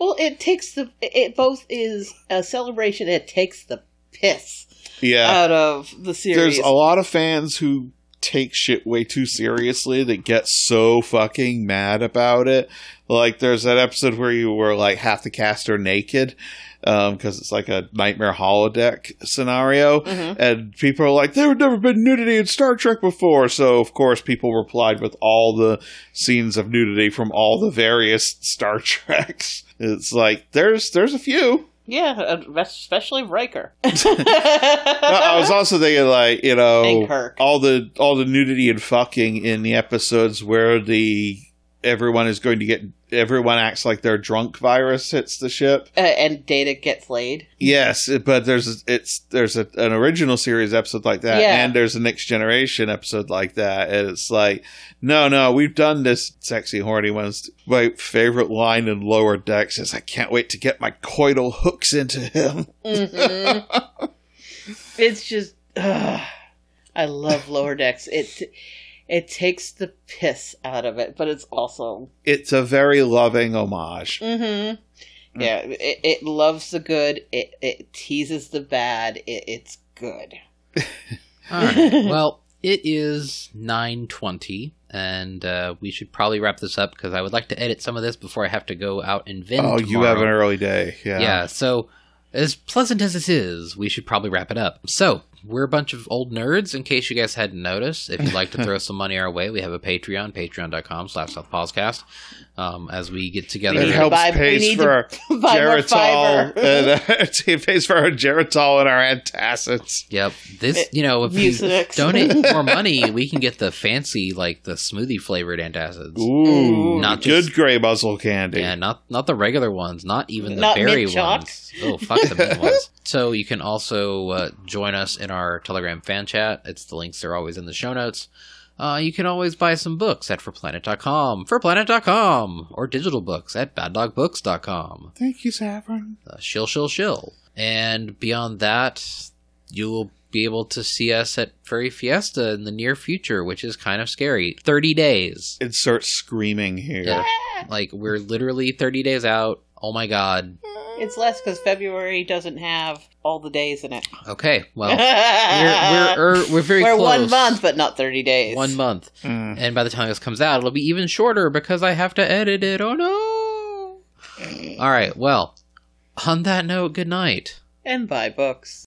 Well, it takes the it both is a celebration. It takes the piss yeah. out of the series. There's a lot of fans who take shit way too seriously that get so fucking mad about it. Like there's that episode where you were like half the cast are naked um because it's like a nightmare holodeck scenario, mm-hmm. and people are like, there've never been nudity in Star Trek before, so of course people replied with all the scenes of nudity from all the various Star Treks. It's like there's there's a few. Yeah, especially Riker. No, I was also thinking, like, you know, all the all the nudity and fucking in the episodes where the everyone is going to get everyone acts like their drunk virus hits the ship. Uh, and Data gets laid. Yes, but there's it's there's a, an original series episode like that, yeah. and there's a Next Generation episode like that. And it's like, no, no, we've done this sexy, horny ones. My favorite line in Lower Decks is, I can't wait to get my coital hooks into him. Mm-hmm. It's just, ugh. I love Lower Decks. It it takes the piss out of it, but it's also... It's a very loving homage. Mm-hmm. Yeah, it, it loves the good. It, it teases the bad. It, it's good. All right. Well, it is nine twenty, and uh, we should probably wrap this up, because I would like to edit some of this before I have to go out and vend Oh, tomorrow. You have an early day. Yeah. Yeah, so... As pleasant as this is, we should probably wrap it up. So, we're a bunch of old nerds, in case you guys hadn't noticed. If you'd like to throw some money our way, we have a Patreon, patreon.com slash southpausecast, um, as we get together. It helps buy, pays for our Geritol. It pays for our Geritol and our antacids. Yep. This, you know, if Mucinex. You donate more money, we can get the fancy, like, the smoothie-flavored antacids. Ooh, not just, good gray muzzle candy. Yeah, not not the regular ones, not even the not berry ones. Oh, fuck. So you can also uh, join us in our Telegram fan chat. It's the links are always in the show notes. Uh, you can always buy some books at for planet dot com, for planet dot com, or digital books at bad dog books dot com. Thank you, Saffron. Uh, shill, shill, shill. And beyond that, you will be able to see us at Furry Fiesta in the near future, which is kind of scary. thirty days. It starts screaming here. Yeah. Like, we're literally thirty days out. Oh, my God. It's less because February doesn't have all the days in it. Okay, well, we're, we're, we're very we're close. We're one month, but not thirty days. One month. Mm. And by the time this comes out, it'll be even shorter because I have to edit it. Oh, no. All right, well, on that note, good night. And buy books.